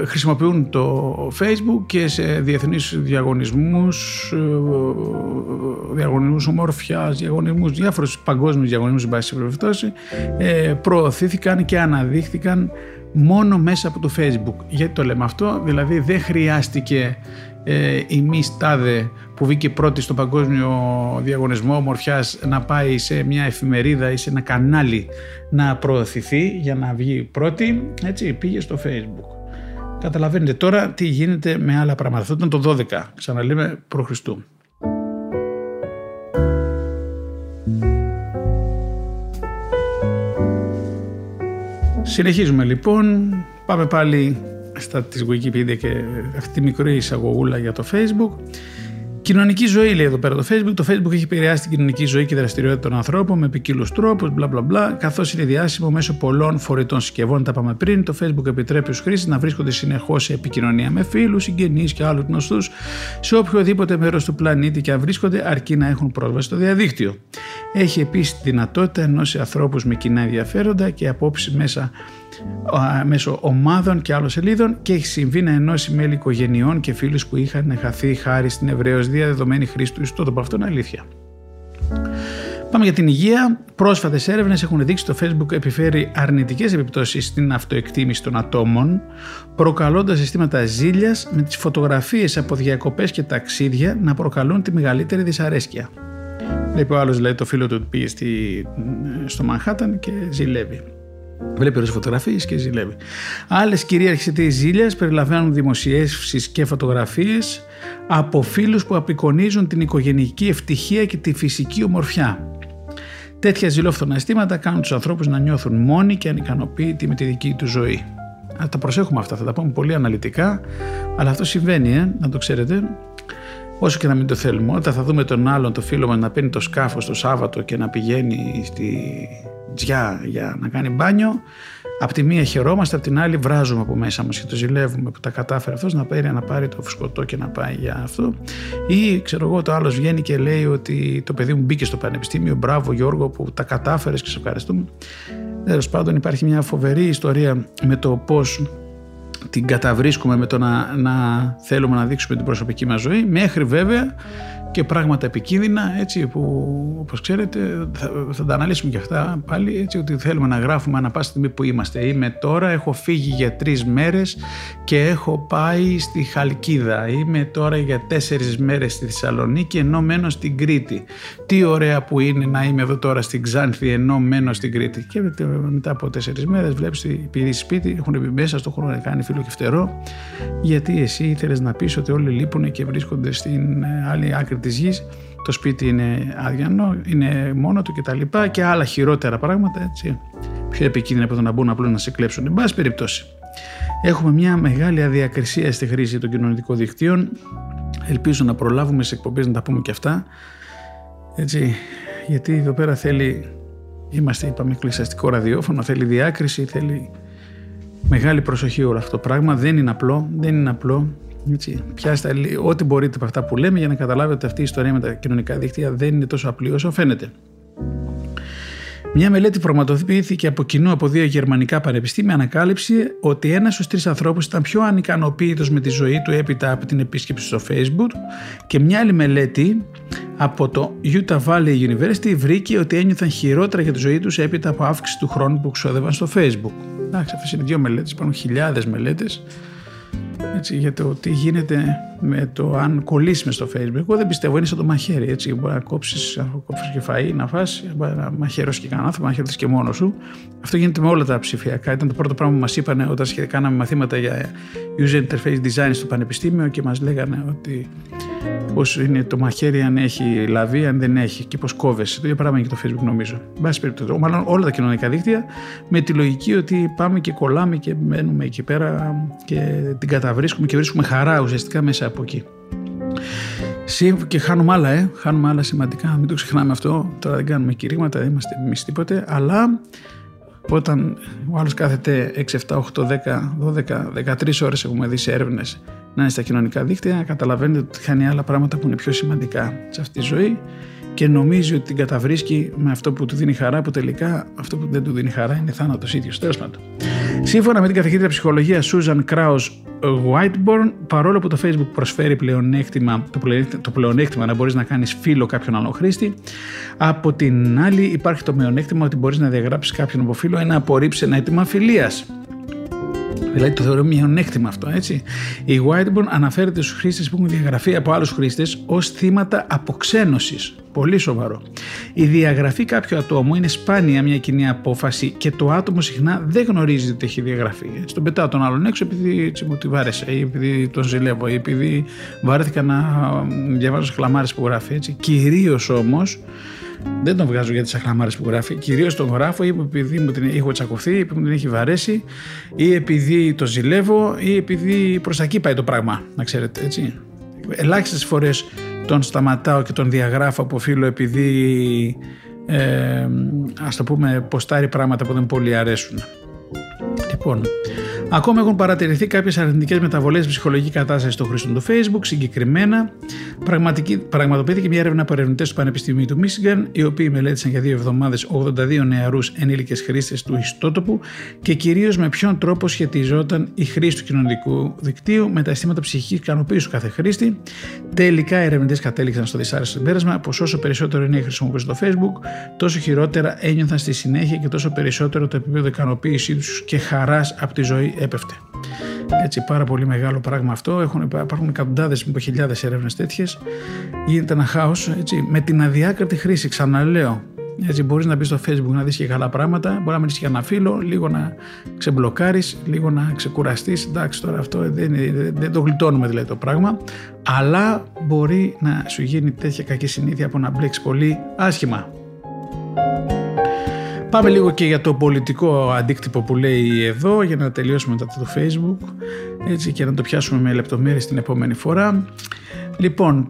χρησιμοποιούν το Facebook και σε διεθνείς διαγωνισμούς, διαγωνισμούς ομορφιάς, διαγωνισμούς, διάφορους παγκόσμιους διαγωνισμούς, προωθήθηκαν και αναδείχθηκαν μόνο μέσα από το Facebook. Γιατί το λέμε αυτό? Δηλαδή δεν χρειάστηκε η Miss Τάδε που βγήκε πρώτη στο παγκόσμιο διαγωνισμό ομορφιάς να πάει σε μια εφημερίδα ή σε ένα κανάλι να προωθηθεί για να βγει πρώτη, έτσι, πήγε στο Facebook. Καταλαβαίνετε τώρα τι γίνεται με άλλα πράγματα. Αυτό ήταν το 12, ξαναλέμε, π.Χ. Συνεχίζουμε λοιπόν, πάμε πάλι στα της Wikipedia και αυτή τη μικρή εισαγωγούλα για το Facebook. Κοινωνική ζωή λέει εδώ πέρα το Facebook. Το Facebook έχει επηρεάσει την κοινωνική ζωή και δραστηριότητα των ανθρώπων με ποικίλους τρόπους, μπλα μπλα μπλα, καθώς είναι διάσημο μέσω πολλών φορητών συσκευών. Τα πάμε πριν. Το Facebook επιτρέπει στους χρήστες να βρίσκονται συνεχώς σε επικοινωνία με φίλους, συγγενείς και άλλους γνωστούς σε οποιοδήποτε μέρος του πλανήτη και αν βρίσκονται, αρκεί να έχουν πρόσβαση στο διαδίκτυο. Έχει επίσης τη δυνατότητα ενώσει ανθρώπους με κοινά ενδιαφέροντα και απόψεις μέσω ομάδων και άλλων σελίδων και έχει συμβεί να ενώσει μέλη οικογενειών και φίλους που είχαν χαθεί χάρη στην ευρέως διαδεδομένη χρήση του ιστότοπου. Αυτό είναι αλήθεια. Πάμε για την υγεία. Πρόσφατες έρευνες έχουν δείξει ότι το Facebook επιφέρει αρνητικές επιπτώσεις στην αυτοεκτίμηση των ατόμων, προκαλώντας συστήματα ζήλιας με τις φωτογραφίες από διακοπές και ταξίδια να προκαλούν τη μεγαλύτερη δυσαρέσκεια. Βλέπει ο άλλος, λέει, το φίλο του ότι πήγε στο Μανχάταν και ζηλεύει. Βλέπει όλες τις φωτογραφίες και ζηλεύει. Άλλες κυρίαρχες αιτίες ζήλιας περιλαμβάνουν δημοσιεύσεις και φωτογραφίες από φίλους που απεικονίζουν την οικογενειακή ευτυχία και τη φυσική ομορφιά. Τέτοια ζηλόφθονα αισθήματα κάνουν τους ανθρώπους να νιώθουν μόνοι και ανικανοποίητοι με τη δική τους ζωή. Να τα προσέχουμε αυτά, θα τα πούμε πολύ αναλυτικά, αλλά αυτό συμβαίνει, να το ξέρετε. Όσο και να μην το θέλουμε, όταν θα δούμε τον άλλον, το φίλο μας, να παίρνει το σκάφος το Σάββατο και να πηγαίνει στη Τζιά για να κάνει μπάνιο, από τη μία χαιρόμαστε, από την άλλη βράζουμε από μέσα μας και το ζηλεύουμε που τα κατάφερε αυτός να πάρει το φουσκωτό και να πάει για αυτό. Ή ξέρω εγώ, το άλλος βγαίνει και λέει ότι το παιδί μου μπήκε στο πανεπιστήμιο, μπράβο Γιώργο που τα κατάφερες και σε ευχαριστούμε. Τέλος πάντων, υπάρχει μια φοβερή ιστορία με το πώς την καταβρίσκουμε με το να θέλουμε να δείξουμε την προσωπική μας ζωή, μέχρι βέβαια και πράγματα επικίνδυνα, έτσι, που όπως ξέρετε θα τα αναλύσουμε και αυτά πάλι, έτσι, ότι θέλουμε να γράφουμε ανά πάσα στιγμή που είμαστε. Είμαι τώρα, έχω φύγει για 3 μέρες και έχω πάει στη Χαλκίδα. Είμαι τώρα για 4 μέρες στη Θεσσαλονίκη ενώ μένω στην Κρήτη. Τι ωραία που είναι να είμαι εδώ τώρα στην Ξάνθη ενώ μένω στην Κρήτη. Και μετά από 4 μέρες βλέπεις επειδή σπίτι έχουν μπει μέσα στον χρόνο να κάνει φίλο και φτερό, γιατί εσύ ήθελες να πεις ότι όλοι λείπουν και βρίσκονται στην άλλη άκρη της γης, το σπίτι είναι αδιανό, είναι μόνο του κτλ. Και άλλα χειρότερα πράγματα, έτσι, πιο επικίνδυνα από το να μπουν απλώς να σε κλέψουν. Εν πάση περιπτώσει, έχουμε μια μεγάλη αδιακρισία στη χρήση των κοινωνικών δικτύων. Ελπίζω να προλάβουμε σε εκπομπές να τα πούμε και αυτά, έτσι, γιατί εδώ πέρα είμαστε, είπαμε, εκκλησιαστικό ραδιόφωνο, θέλει διάκριση, θέλει μεγάλη προσοχή όλο αυτό το πράγμα. Δεν είναι απλό. Έτσι, πιάστε ό,τι μπορείτε από αυτά που λέμε για να καταλάβετε ότι αυτή η ιστορία με τα κοινωνικά δίκτυα δεν είναι τόσο απλή όσο φαίνεται. Μια μελέτη που πραγματοποιήθηκε από κοινού από 2 γερμανικά πανεπιστήμια ανακάλυψε ότι 1 στους 3 ανθρώπους ήταν πιο ανικανοποίητος με τη ζωή του έπειτα από την επίσκεψη στο Facebook, και μια άλλη μελέτη από το Utah Valley University βρήκε ότι ένιωθαν χειρότερα για τη ζωή τους έπειτα από αύξηση του χρόνου που ξόδευαν στο Facebook. Εντάξει, αυτές είναι 2 μελέτες, υπάρχουν χιλιάδες μελέτες. Έτσι, για το τι γίνεται με το αν κολλήσει μες στο Facebook. Εγώ δεν πιστεύω, είναι σαν το μαχαίρι. Έτσι, μπορεί να κόψεις και φαΐ, να φας, να μαχαιρώσεις και κανένα άνθρωπο, να μαχαιρώσεις και μόνος σου. Αυτό γίνεται με όλα τα ψηφιακά. Ήταν το πρώτο πράγμα που μας είπανε όταν κάναμε μαθήματα για user interface design στο πανεπιστήμιο και μας λέγανε ότι πώς είναι το μαχαίρι, αν έχει λαβή, αν δεν έχει και πώς κόβεσαι. Το ίδιο πράγμα είναι και το Facebook, νομίζω. Εν πάση περιπτώσει, μάλλον όλα τα κοινωνικά δίκτυα με τη λογική ότι πάμε και κολλάμε και μένουμε εκεί πέρα και την καταβρίσκουμε και βρίσκουμε χαρά ουσιαστικά μέσα από εκεί. Και χάνουμε άλλα σημαντικά, μην το ξεχνάμε αυτό. Τώρα δεν κάνουμε κηρύγματα, δεν είμαστε εμείς τίποτε, αλλά όταν ο άλλος κάθεται 6, 7, 8, 10, 12, 13 ώρες έχουμε δει σε έρευνες να είναι στα κοινωνικά δίκτυα, καταλαβαίνετε ότι χάνει άλλα πράγματα που είναι πιο σημαντικά σε αυτή τη ζωή και νομίζει ότι την καταβρίσκει με αυτό που του δίνει χαρά, που τελικά αυτό που δεν του δίνει χαρά είναι θάνατος ίδιος. Τέλος πάντων. Σύμφωνα με την καθηγήτρια ψυχολογίας Σούζαν Κράους Whiteborn, παρόλο που το Facebook προσφέρει πλεονέκτημα, το πλεονέκτημα να μπορείς να κάνεις φίλο κάποιον άλλον χρήστη, από την άλλη υπάρχει το μειονέκτημα ότι μπορείς να διαγράψεις κάποιον από φίλο ή να απορρίψεις ένα αίτημα φιλίας. Δηλαδή το θεωρώ μειονέκτημα αυτό, έτσι. Η Whiteborn αναφέρεται στους χρήστες που έχουν διαγραφεί από άλλους χρήστες ως θύματα αποξένωσης. Πολύ σοβαρό. Η διαγραφή κάποιου ατόμου είναι σπάνια μια κοινή απόφαση και το άτομο συχνά δεν γνωρίζει ότι έχει διαγραφεί. Στον πετάω τον άλλον έξω επειδή μου τη βάρεσε ή επειδή τον ζηλεύω ή επειδή βαρέθηκα να διαβάζω χλαμάρες που γράφει. Κυρίως όμως. Δεν τον βγάζω για τις αχλαμάρες που γράφει. Κυρίως τον γράφω ή επειδή μου την έχω τσακωθεί, ή επειδή μου την έχει βαρέσει, ή επειδή το ζηλεύω, ή επειδή προς τα εκεί πάει το πράγμα. Να ξέρετε, έτσι. Ελάχιστες φορές τον σταματάω και τον διαγράφω από φίλο επειδή, ας το πούμε, ποστάρει πράγματα που δεν πολύ αρέσουν. Λοιπόν, ακόμα έχουν παρατηρηθεί κάποιες αρνητικές μεταβολές ψυχολογική κατάσταση των χρήστων του Facebook. Συγκεκριμένα, πραγματοποιήθηκε μια έρευνα από ερευνητές του Πανεπιστημίου του Μίσιγκαν, οι οποίοι μελέτησαν για 2 εβδομάδες 82 νεαρούς ενήλικες χρήστες του ιστότοπου και κυρίως με ποιον τρόπο σχετιζόταν η χρήση του κοινωνικού δικτύου με τα αισθήματα ψυχικής ικανοποίησης του κάθε χρήστη. Τελικά, οι ερευνητές κατέληξαν στο δυσάρεστο συμπέρασμα πως όσο περισσότερο είναι οι χρησιμοποιητές στο Facebook, τόσο χειρότερα ένιωθαν στη συνέχεια και τόσο περισσότερο το επίπεδο ικανοποίησή τους και χαράς από τη ζωή έπεφτε. Έτσι, πάρα πολύ μεγάλο πράγμα αυτό. Υπάρχουν εκατοντάδες με χιλιάδες έρευνες τέτοιες. Γίνεται ένα χάος, έτσι, με την αδιάκριτη χρήση. Ξαναλέω, έτσι, μπορείς να μπεις στο Facebook να δεις και καλά πράγματα, μπορεί να μείνεις και ένα φίλο, λίγο να ξεμπλοκάρεις, λίγο να ξεκουραστείς. Εντάξει, τώρα αυτό δεν το γλιτώνουμε δηλαδή το πράγμα, αλλά μπορεί να σου γίνει τέτοια κακή συνήθεια από να μπλέξεις πολύ άσχημα. Πάμε λίγο και για το πολιτικό αντίκτυπο που λέει εδώ, για να τελειώσουμε μετά το Facebook, έτσι, και να το πιάσουμε με λεπτομέρειες την επόμενη φορά. Λοιπόν,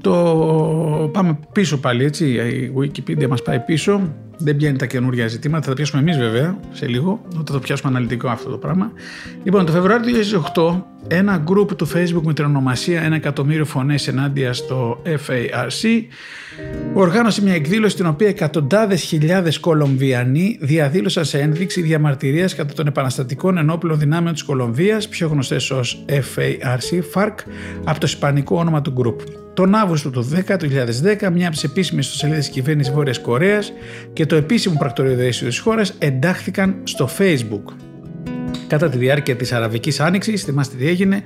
πάμε πίσω πάλι, έτσι, η Wikipedia μας πάει πίσω, δεν πιάνει τα καινούργια ζητήματα, θα τα πιάσουμε εμείς βέβαια σε λίγο, όταν το πιάσουμε αναλυτικό αυτό το πράγμα. Λοιπόν, το Φεβρουάριο του 2008, ένα group του Facebook με την ονομασία 1.000.000 φωνές ενάντια στο FARC οργάνωσε μια εκδήλωση στην οποία εκατοντάδες χιλιάδες Κολομβιανοί διαδήλωσαν σε ένδειξη διαμαρτυρίας κατά των επαναστατικών ενόπλων δυνάμεων της Κολομβίας, πιο γνωστές ως FARC, από το ισπανικό όνομα του group. Τον Αύγουστο του 2010, μια από τις επίσημες ιστοσελίδες της κυβέρνησης Βόρειας Κορέας και το επίσημο πρακτορείο διοίκησης της χώρας εντάχθηκαν στο Facebook. Κατά τη διάρκεια της Αραβικής Άνοιξης, θυμάστε τι έγινε,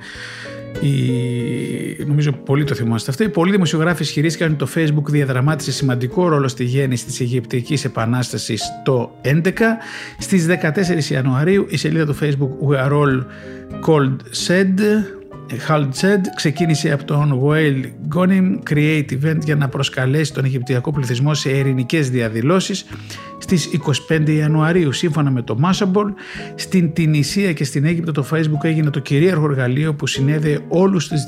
νομίζω πολλοί το θυμάστε αυτό, πολλοί δημοσιογράφοι ισχυρίστηκαν ότι το Facebook διαδραμάτισε σημαντικό ρόλο στη γέννηση της Αιγυπτιακής Επανάστασης το 2011. Στις 14 Ιανουαρίου η σελίδα του Facebook We Are All Cold Shed ξεκίνησε από τον Wael Ghanem Create Event για να προσκαλέσει τον Αιγυπτιακό πληθυσμό σε ειρηνικές διαδηλώσεις στις 25 Ιανουαρίου. Σύμφωνα με το Mashable, στην Τινησία και στην Αίγυπτο το Facebook έγινε το κυρίαρχο εργαλείο που συνέδεε όλους τους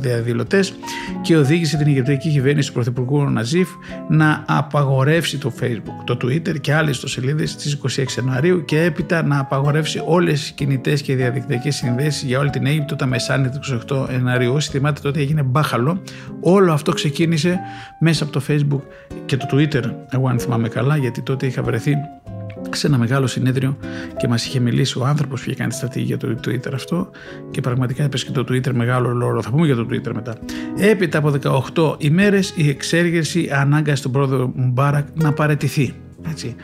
διαδηλωτές και οδήγησε την Αιγυπτιακή κυβέρνηση του Πρωθυπουργού Ναζίφ να απαγορεύσει το Facebook, το Twitter και άλλες ιστοσελίδες στις 26 Ιανουαρίου και έπειτα να απαγορεύσει όλες τις κινητές και διαδικτυακές συνδέσεις για όλη την Αίγυπτο τα μεσάνυχτα του 28 Ιανουαρίου. Θυμάται τότε έγινε μπάχαλο. Όλο αυτό ξεκίνησε μέσα από το Facebook και το Twitter, εγώ αν θυμάμαι καλά, γιατί τότε είχα βρεθεί σε ένα μεγάλο συνέδριο και μας είχε μιλήσει ο άνθρωπος που είχε κάνει τη στρατηγική για το Twitter αυτό και πραγματικά έπαιξε και το Twitter μεγάλο ρόλο. Θα πούμε για το Twitter μετά. Έπειτα από 18 ημέρες η εξέγερση ανάγκασε τον πρόεδρο Μουμπάρακ να παραιτηθεί. Έτσι.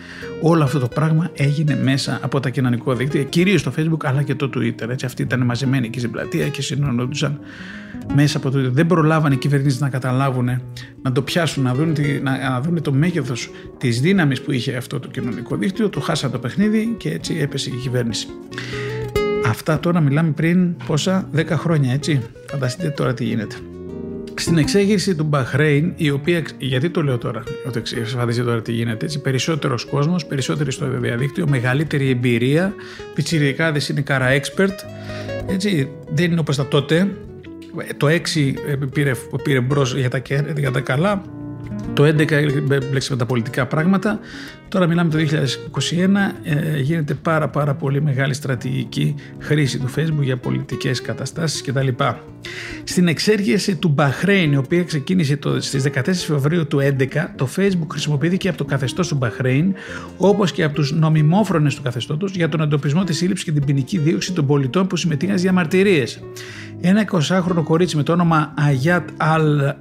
Όλο αυτό το πράγμα έγινε μέσα από τα κοινωνικά δίκτυα, κυρίως το Facebook αλλά και το Twitter. Έτσι. Αυτοί ήταν μαζεμένοι εκεί στην πλατεία και συνονόντουσαν μέσα από το Twitter. Δεν προλάβανε οι κυβερνήσεις να καταλάβουν, να το πιάσουν, να δουν το μέγεθος της δύναμης που είχε αυτό το κοινωνικό δίκτυο. Το χάσανε το παιχνίδι και έτσι έπεσε η κυβέρνηση. Αυτά τώρα μιλάμε πριν πόσα 10 χρόνια, έτσι. Φανταστείτε τώρα τι γίνεται. Στην εξέγερση του Μπαχρέιν, η οποία. Γιατί το λέω τώρα, ότι εξαφανίζεται τώρα τι γίνεται, έτσι. Περισσότερος κόσμος, περισσότεροι στο διαδίκτυο, μεγαλύτερη εμπειρία. Πιτσιρικάδες είναι καρα expert, έτσι. Δεν είναι όπως τα τότε. Το 6 πήρε μπρος για τα καλά. Το 2011 μπλέξε με τα πολιτικά πράγματα. Τώρα μιλάμε το 2021, γίνεται πάρα πολύ μεγάλη στρατηγική χρήση του Facebook για πολιτικές καταστάσεις κτλ. Στην εξέργειαση του Μπαχρέιν, η οποία ξεκίνησε στις 14 Φεβρουαρίου του 2011, το Facebook χρησιμοποιήθηκε από το καθεστώς του Μπαχρέιν, όπως και από τους νομιμόφρονες του καθεστώτος, για τον εντοπισμό της σύλληψης και την ποινική δίωξη των πολιτών που συμμετείχαν στις διαμαρτυρίες. Ένα 20χρονο κορίτσι με το όνομα Αγιάτ Αλ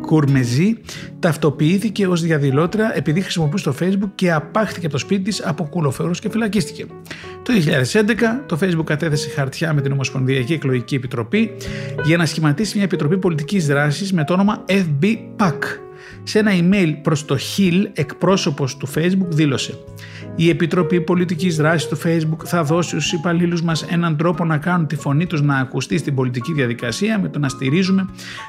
Κουρμεζή ταυτοποιήθηκε ως διαδηλώτρια επειδή χρησιμοποιούσε το Facebook και απάχθηκε από το σπίτι της από κουλοφέρους και φυλακίστηκε. Το 2011 το Facebook κατέθεσε χαρτιά με την Ομοσπονδιακή Εκλογική Επιτροπή για να σχηματίσει μια επιτροπή πολιτικής δράσης με το όνομα FB PAC. Σε ένα email προς το Hill, εκπρόσωπος του Facebook δήλωσε: «Η Επιτροπή Πολιτικής Δράσης του Facebook θα δώσει στους υπαλλήλους μας έναν τρόπο να κάνουν τη φωνή τους να ακουστεί στην πολιτική διαδικασία με το να στηρίζουμε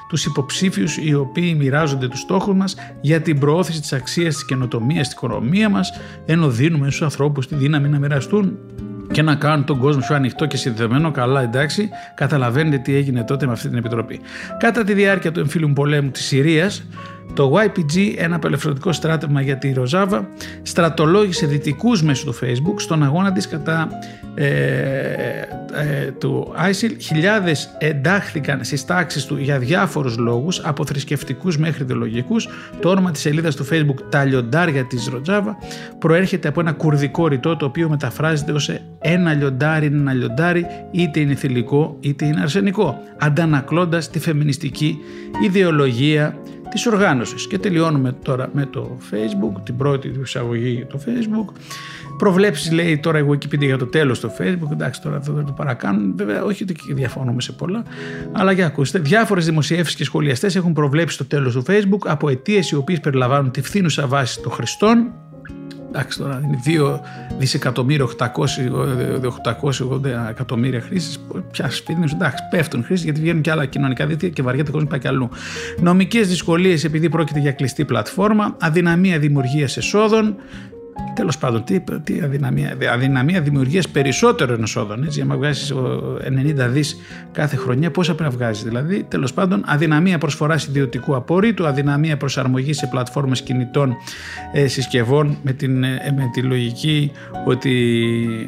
τους υποψήφιους οι οποίοι μοιράζονται τους στόχους μας για την προώθηση της αξίας της καινοτομίας στην οικονομία μας, ενώ δίνουμε στους ανθρώπους τη δύναμη να μοιραστούν και να κάνουν τον κόσμο πιο ανοιχτό και συνδεδεμένο». Καλά, εντάξει, καταλαβαίνετε τι έγινε τότε με αυτή την επιτροπή. Κατά τη διάρκεια του εμφύλιου πολέμου της Συρίας, το YPG, ένα απελευθερωτικό στράτευμα για τη Ροζάβα, στρατολόγησε δυτικούς μέσω του Facebook στον αγώνα της κατά του ISIL. Χιλιάδες εντάχθηκαν στις τάξεις του για διάφορους λόγους, από θρησκευτικούς μέχρι ιδεολογικούς. Το όνομα της σελίδας του Facebook, τα λιοντάρια της Ροζάβα, προέρχεται από ένα κουρδικό ρητό το οποίο μεταφράζεται ως «ένα λιοντάρι είναι ένα λιοντάρι, είτε είναι θηλυκό είτε είναι αρσενικό», αντανακλώντας τη φεμινιστική ιδεολογία της οργάνωσης. Και τελειώνουμε τώρα με το Facebook, την πρώτη του εισαγωγή για το Facebook. Προβλέψεις λέει τώρα η Wikipedia για το τέλος του Facebook, εντάξει τώρα δεν το παρακάνουν, βέβαια όχι ότι διαφωνούμε σε πολλά, αλλά για ακούστε, διάφορες δημοσιεύσεις και σχολιαστές έχουν προβλέψει το τέλος του Facebook από αιτίες οι οποίες περιλαμβάνουν τη φθήνουσα βάση των χρηστών, εντάξει τώρα είναι 2.880.000.000 χρήσεις, πια σπίτινες, εντάξει, πέφτουν χρήσεις γιατί βγαίνουν και άλλα κοινωνικά δίκτυα και βαριέται κόσμο πάει και αλλού. Νομικές δυσκολίες επειδή πρόκειται για κλειστή πλατφόρμα, αδυναμία δημιουργίας εσόδων. Τέλος πάντων, τι αδυναμία δημιουργίας περισσότερων εσόδων. Έτσι, για να βγάζεις 90 δις κάθε χρονιά, πόσα πρέπει να βγάζεις δηλαδή. Τέλος πάντων, αδυναμία προσφοράς ιδιωτικού απορρίτου, αδυναμία προσαρμογής σε πλατφόρμες κινητών συσκευών με τη λογική ότι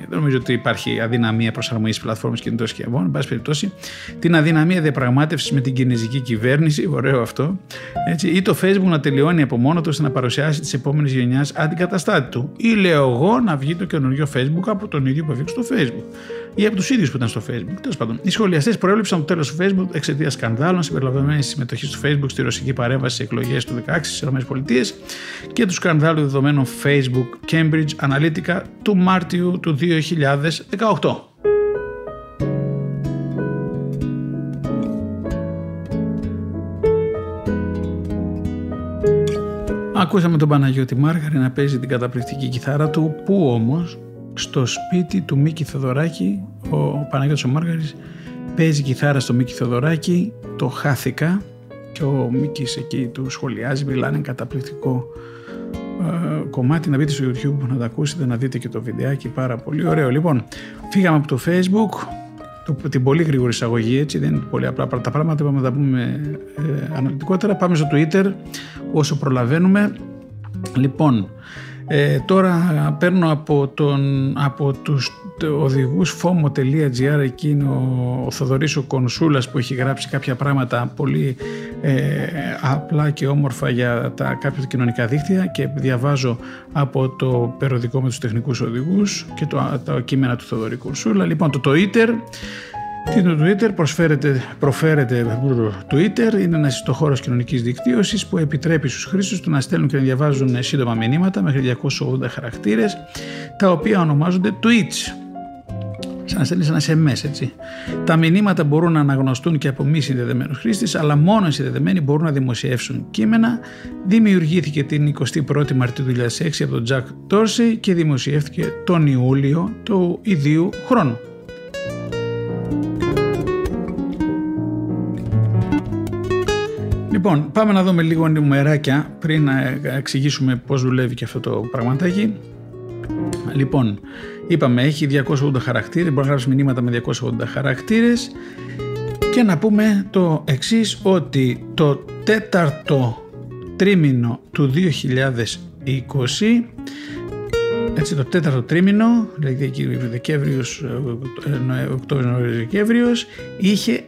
δεν νομίζω ότι υπάρχει αδυναμία προσαρμογής σε πλατφόρμες κινητών συσκευών. Εν πάση περιπτώσει, την αδυναμία διαπραγμάτευσης με την κινέζικη κυβέρνηση, ωραίο αυτό. Έτσι, ή το Facebook να τελειώνει από μόνο του να παρουσιάσει τη επόμενη γενιά αντικαταστάτη του. Ή λέω εγώ να βγει το καινούριο Facebook από τον ίδιο που έφτιαξε στο Facebook ή από τους ίδιους που ήταν στο Facebook. Τέλος πάντων, οι σχολιαστές προέβλεψαν το τέλος του Facebook εξαιτίας σκανδάλων συμπεριλαμβανομένης συμμετοχής του Facebook στη ρωσική παρέμβαση στις εκλογές του 2016 στις ΗΠΑ και του σκανδάλου δεδομένων Facebook Cambridge Analytica του Μάρτιου του 2018. Ακούσαμε τον Παναγιώτη Μάργαρη να παίζει την καταπληκτική κιθάρα του, που όμως στο σπίτι του Μίκη Θεοδωράκη, ο Παναγιώτης ο Μάργαρης παίζει κιθάρα στο Μίκη Θεοδωράκη, το χάθηκα, και ο Μίκης εκεί του σχολιάζει, μιλάνε καταπληκτικό κομμάτι, να μπείτε στο YouTube να τα ακούσετε, να δείτε και το βιντεάκι, πάρα πολύ ωραίο. Λοιπόν, φύγαμε από το Facebook, την πολύ γρήγορη εισαγωγή, έτσι δεν είναι πολύ απλά τα πράγματα, πάμε να τα πούμε αναλυτικότερα. Πάμε στο Twitter όσο προλαβαίνουμε. Λοιπόν, τώρα παίρνω από τους οδηγούς FOMO.gr, εκεί είναι ο Θοδωρής ο Κονσούλας που έχει γράψει κάποια πράγματα πολύ απλά και όμορφα για κάποια κοινωνικά δίκτυα, και διαβάζω από το περιοδικό με τους τεχνικούς οδηγούς και τα κείμενα του Θοδωρή Κονσούλα. Λοιπόν, το Twitter. Τι είναι το Twitter? Προφέρεται Twitter, είναι ένας ιστοχώρος κοινωνικής δικτύωσης που επιτρέπει στους χρήστες του να στέλνουν και να διαβάζουν σύντομα μηνύματα μέχρι 280 χαρακτήρες, τα οποία ονομάζονται tweets. Σαν να στέλνεις ένα SMS, έτσι. Τα μηνύματα μπορούν να αναγνωστούν και από μη συνδεδεμένους χρήστες, αλλά μόνο οι συνδεδεμένοι μπορούν να δημοσιεύσουν κείμενα. Δημιουργήθηκε την 21η Μαρτίου 2006 από τον Τζακ Τόρσεϊ και δημοσιεύτηκε τον Ιούλιο του ιδίου χρόνου. Λοιπόν, πάμε να δούμε λίγο νουμεράκια πριν να εξηγήσουμε πώς δουλεύει και αυτό το πραγματάκι. Λοιπόν, είπαμε έχει 280 χαρακτήρες, μπορεί να γράψει μηνύματα με 280 χαρακτήρες, και να πούμε το εξής, ότι το τέταρτο τρίμηνο του 2020 Έτσι το τέταρτο τρίμηνο, δηλαδή Δεκέμβριος, Οκτώβριος, Δεκέμβριος, είχε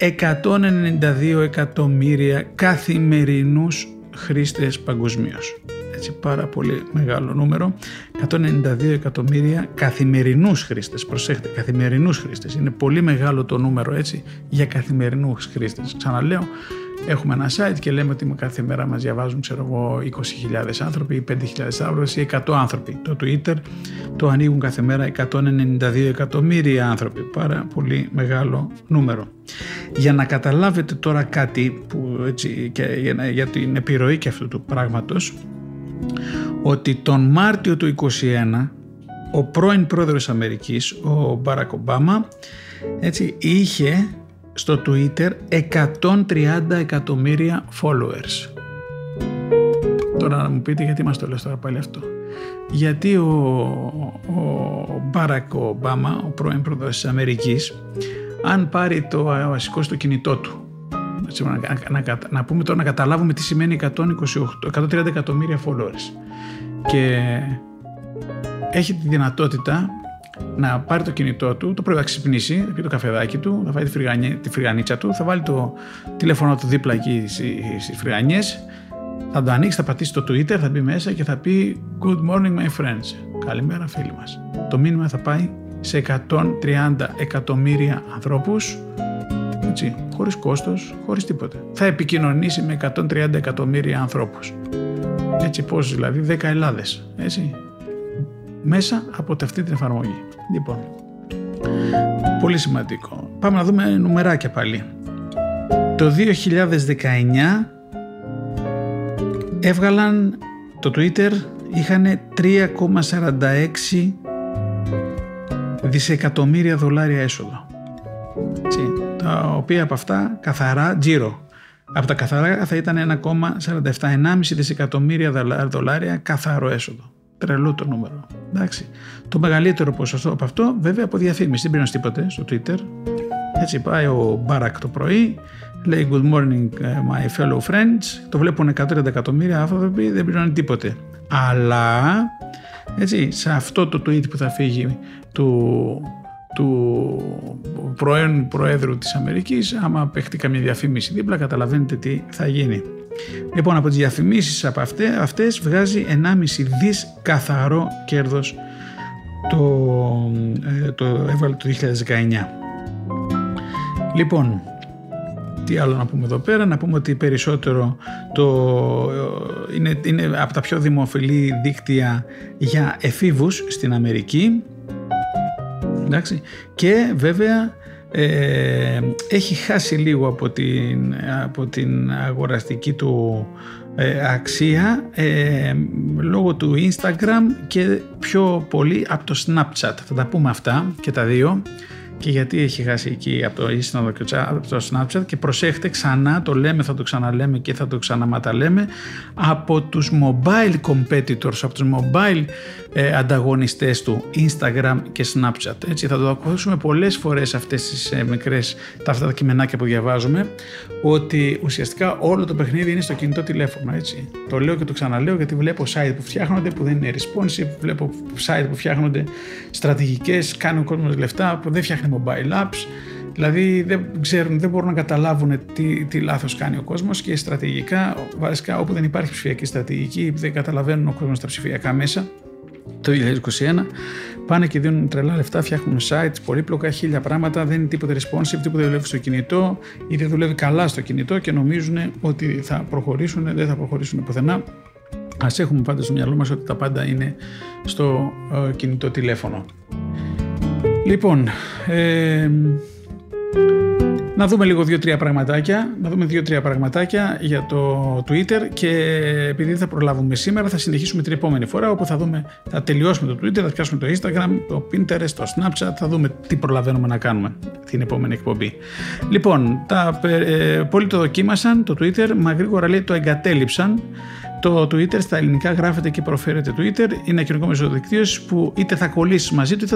192 εκατομμύρια καθημερινούς χρήστες παγκοσμίως. Έτσι, πάρα πολύ μεγάλο νούμερο, 192 εκατομμύρια καθημερινούς χρήστες, προσέχτε, καθημερινούς χρήστες, είναι πολύ μεγάλο το νούμερο έτσι για καθημερινούς χρήστες. Ξαναλέω, έχουμε ένα site και λέμε ότι κάθε μέρα μας διαβάζουν, ξέρω εγώ, 20.000 άνθρωποι ή 5.000 άνθρωποι ή 100 άνθρωποι. Το Twitter το ανοίγουν κάθε μέρα 192 εκατομμύρια άνθρωποι. Πάρα πολύ μεγάλο νούμερο. Για να καταλάβετε τώρα κάτι που, έτσι, για την επιρροή και αυτού του πράγματος, ότι τον Μάρτιο του 2021 ο πρώην πρόεδρος Αμερικής, ο Μπάρακ Ομπάμα, έτσι, είχε στο Twitter 130 εκατομμύρια followers. Τώρα να μου πείτε γιατί μας το λες τώρα πάλι αυτό. Γιατί ο Μπάρακ Ομπάμα, ο πρώην πρόεδρος της Αμερικής, αν πάρει το βασικό στο κινητό του, να πούμε τώρα, να καταλάβουμε τι σημαίνει 130 εκατομμύρια followers, και έχει τη δυνατότητα να πάρει το κινητό του, το πρωί θα ξυπνήσει, θα πει το καφεδάκι του, θα φάει τη φρυγανίτσα του, θα βάλει το τηλέφωνο του δίπλα εκεί στις φρυγανιές, θα το ανοίξει, θα πατήσει το Twitter, θα μπει μέσα και θα πει Good morning my friends, καλημέρα φίλοι μας. Το μήνυμα θα πάει σε 130 εκατομμύρια ανθρώπους, έτσι, χωρίς κόστος, χωρίς τίποτα. Θα επικοινωνήσει με 130 εκατομμύρια ανθρώπους. Έτσι, πώς δηλαδή, 10 Ελλάδες, έτσι, μέσα από αυτή την εφαρμογή. Λοιπόν, πολύ σημαντικό. Πάμε να δούμε νουμεράκια πάλι. Το 2019 έβγαλαν το Twitter, είχαν 3,46 δισεκατομμύρια δολάρια έσοδο. Έτσι, τα οποία από αυτά καθαρά τζίρο. Από τα καθαρά θα ήταν 1,47 δισεκατομμύρια δολάρια καθαρό έσοδο. Τρελό το νούμερο. Εντάξει. Το μεγαλύτερο ποσοστό από αυτό βέβαια από διαφήμιση. Δεν πήραν τίποτε στο Twitter. Έτσι πάει ο Μπάρακ το πρωί, λέει Good morning my fellow friends. Το βλέπουν 130 εκατομμύρια άνθρωποι, δεν πήραν τίποτε. Αλλά έτσι, σε αυτό το tweet που θα φύγει του πρώην Προέδρου της Αμερικής, άμα παίχτει καμία διαφήμιση δίπλα, καταλαβαίνετε τι θα γίνει. Λοιπόν, από τις διαφημίσεις από αυτές βγάζει 1,5 δις καθαρό κέρδος το έβγαλε το 2019. Λοιπόν, τι άλλο να πούμε εδώ πέρα, να πούμε ότι περισσότερο είναι από τα πιο δημοφιλή δίκτυα για εφήβους στην Αμερική. Εντάξει. Και βέβαια έχει χάσει λίγο από την αγοραστική του αξία λόγω του Instagram και πιο πολύ από το Snapchat. Θα τα πούμε αυτά και τα δύο, και γιατί έχει χάσει εκεί από το Instagram και από το Snapchat, και προσέχτε, ξανά το λέμε, θα το ξαναλέμε και θα το ξαναματαλέμε, από τους mobile competitors, από τους mobile ανταγωνιστές του Instagram και Snapchat. Έτσι θα το ακούσουμε πολλές φορές αυτές τις μικρές, αυτά τα κειμενάκια που διαβάζουμε, ότι ουσιαστικά όλο το παιχνίδι είναι στο κινητό τηλέφωνο. Έτσι. Το λέω και το ξαναλέω, γιατί βλέπω site που φτιάχνονται που δεν είναι responsive, βλέπω site που φτιάχνονται στρατηγικές, κάνουν κόσμος λεφτά, που δεν φτιάχνει mobile apps, δηλαδή δεν μπορούν να καταλάβουν τι λάθος κάνει ο κόσμος, και στρατηγικά, βασικά όπου δεν υπάρχει ψηφιακή στρατηγική, δεν καταλαβαίνουν ο κόσμος τα ψηφιακά μέσα, το 2021 πάνε και δίνουν τρελά λεφτά, φτιάχνουν sites πολύπλοκα, χίλια πράγματα, δεν είναι τίποτα responsive, τίποτα δουλεύει στο κινητό ή δεν δουλεύει καλά στο κινητό, και νομίζουν ότι θα προχωρήσουν, δεν θα προχωρήσουν πουθενά. Ας έχουμε πάντα στο μυαλό μας ότι τα πάντα είναι στο κινητό τηλέφωνο. Λοιπόν, να δούμε λίγο 2-3 πραγματάκια, για το Twitter, και επειδή θα προλάβουμε σήμερα, θα συνεχίσουμε την επόμενη φορά, όπου θα τελειώσουμε το Twitter, θα πιάσουμε το Instagram, το Pinterest, το Snapchat, θα δούμε τι προλαβαίνουμε να κάνουμε την επόμενη εκπομπή. Λοιπόν, πολλοί το δοκίμασαν το Twitter, μα γρήγορα λέει το εγκατέλειψαν. Το Twitter στα ελληνικά γράφεται και προφέρεται Twitter. Είναι ένα κοινωνικό μέσο δικτύωσης που είτε θα κολλήσεις μαζί του είτε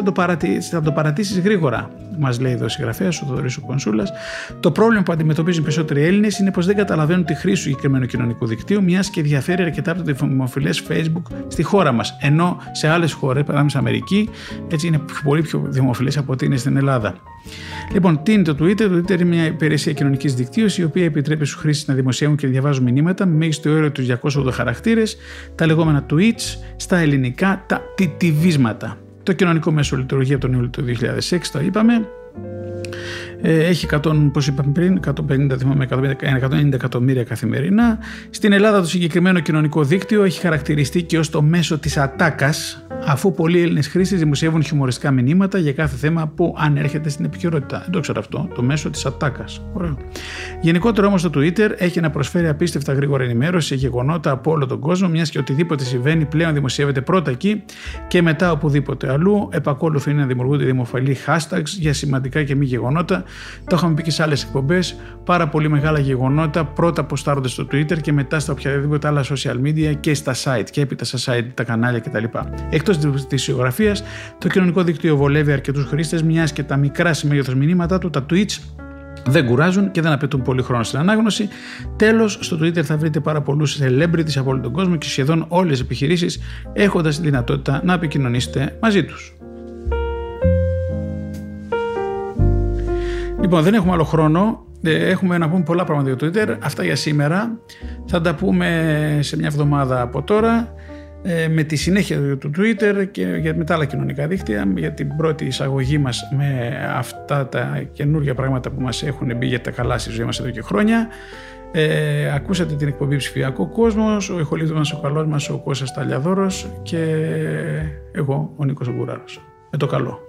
θα το παρατήσεις γρήγορα, μας λέει εδώ ο συγγραφέας, ο Θοδωρής ο Κονσούλας. Το πρόβλημα που αντιμετωπίζουν περισσότεροι Έλληνες είναι πως δεν καταλαβαίνουν τη χρήση του συγκεκριμένου κοινωνικού δικτύου, μιας και διαφέρει αρκετά από το δημοφιλές Facebook στη χώρα μας. Ενώ σε άλλες χώρες, παράδειγμα στην Αμερική, έτσι είναι πολύ πιο δημοφιλές από ό,τι είναι στην Ελλάδα. Λοιπόν, τι είναι το Twitter? Το Twitter είναι μια υπηρεσία κοινωνικής δικτύωσης η οποία επιτρέπει στους χρήστες να δημοσιεύουν και διαβάζουν μηνύματα με μέγιστο όριο τους 280 χαρακτήρες, τα λεγόμενα tweets, στα ελληνικά τα τιτιβίσματα. Το κοινωνικό μέσο λειτουργεί από τον Ιούλιο του 2006, το είπαμε. Έχει 100, πώς είπαμε πριν, 150 με 190 εκατομμύρια καθημερινά. Στην Ελλάδα το συγκεκριμένο κοινωνικό δίκτυο έχει χαρακτηριστεί και ως το μέσο της ατάκας, αφού πολλοί Έλληνες χρήστες δημοσιεύουν χιουμοριστικά μηνύματα για κάθε θέμα που ανέρχεται στην επικαιρότητα. Δεν το ξέρω αυτό, το μέσο της ατάκας. Ωραίο. Γενικότερα όμως το Twitter έχει να προσφέρει απίστευτα γρήγορα ενημέρωση σε γεγονότα από όλο τον κόσμο, μιας και οτιδήποτε συμβαίνει πλέον δημοσιεύεται πρώτα εκεί και μετά οπουδήποτε αλλού. Επακόλουθο είναι να δημιουργούνται δημοφιλή hashtags για σημαντικά και μη γεγονότα. Το είχαμε πει και σε άλλες εκπομπές. Πάρα πολύ μεγάλα γεγονότα πρώτα αποστάρονται στο Twitter και μετά στα οποιαδήποτε άλλα social media και στα site και έπειτα στα site, τα κανάλια κτλ. Εκτός της ιογραφίας, το κοινωνικό δίκτυο βολεύει αρκετούς χρήστες, μιας και τα μικρά σε μέγεθος μηνύματα του, τα tweets, δεν κουράζουν και δεν απαιτούν πολύ χρόνο στην ανάγνωση. Τέλος, στο Twitter θα βρείτε πάρα πολλούς celebrities από όλο τον κόσμο και σχεδόν όλες τις επιχειρήσεις έχοντας τη δυνατότητα να επικοινωνήσετε μαζί τους. Λοιπόν, δεν έχουμε άλλο χρόνο. Έχουμε να πούμε πολλά πράγματα για το Twitter. Αυτά για σήμερα. Θα τα πούμε σε μια εβδομάδα από τώρα, με τη συνέχεια του Twitter και με τα άλλα κοινωνικά δίκτυα, για την πρώτη εισαγωγή μας με αυτά τα καινούργια πράγματα που μας έχουν μπει για τα καλά στη ζωή μας εδώ και χρόνια. Ακούσατε την εκπομπή Ψηφιακό Κόσμος, ο ηχολήπτης μας, ο καλός μας, ο Κώστας Ταλιαδόρος και εγώ, ο Νίκος Γκουράρος. Με το καλό.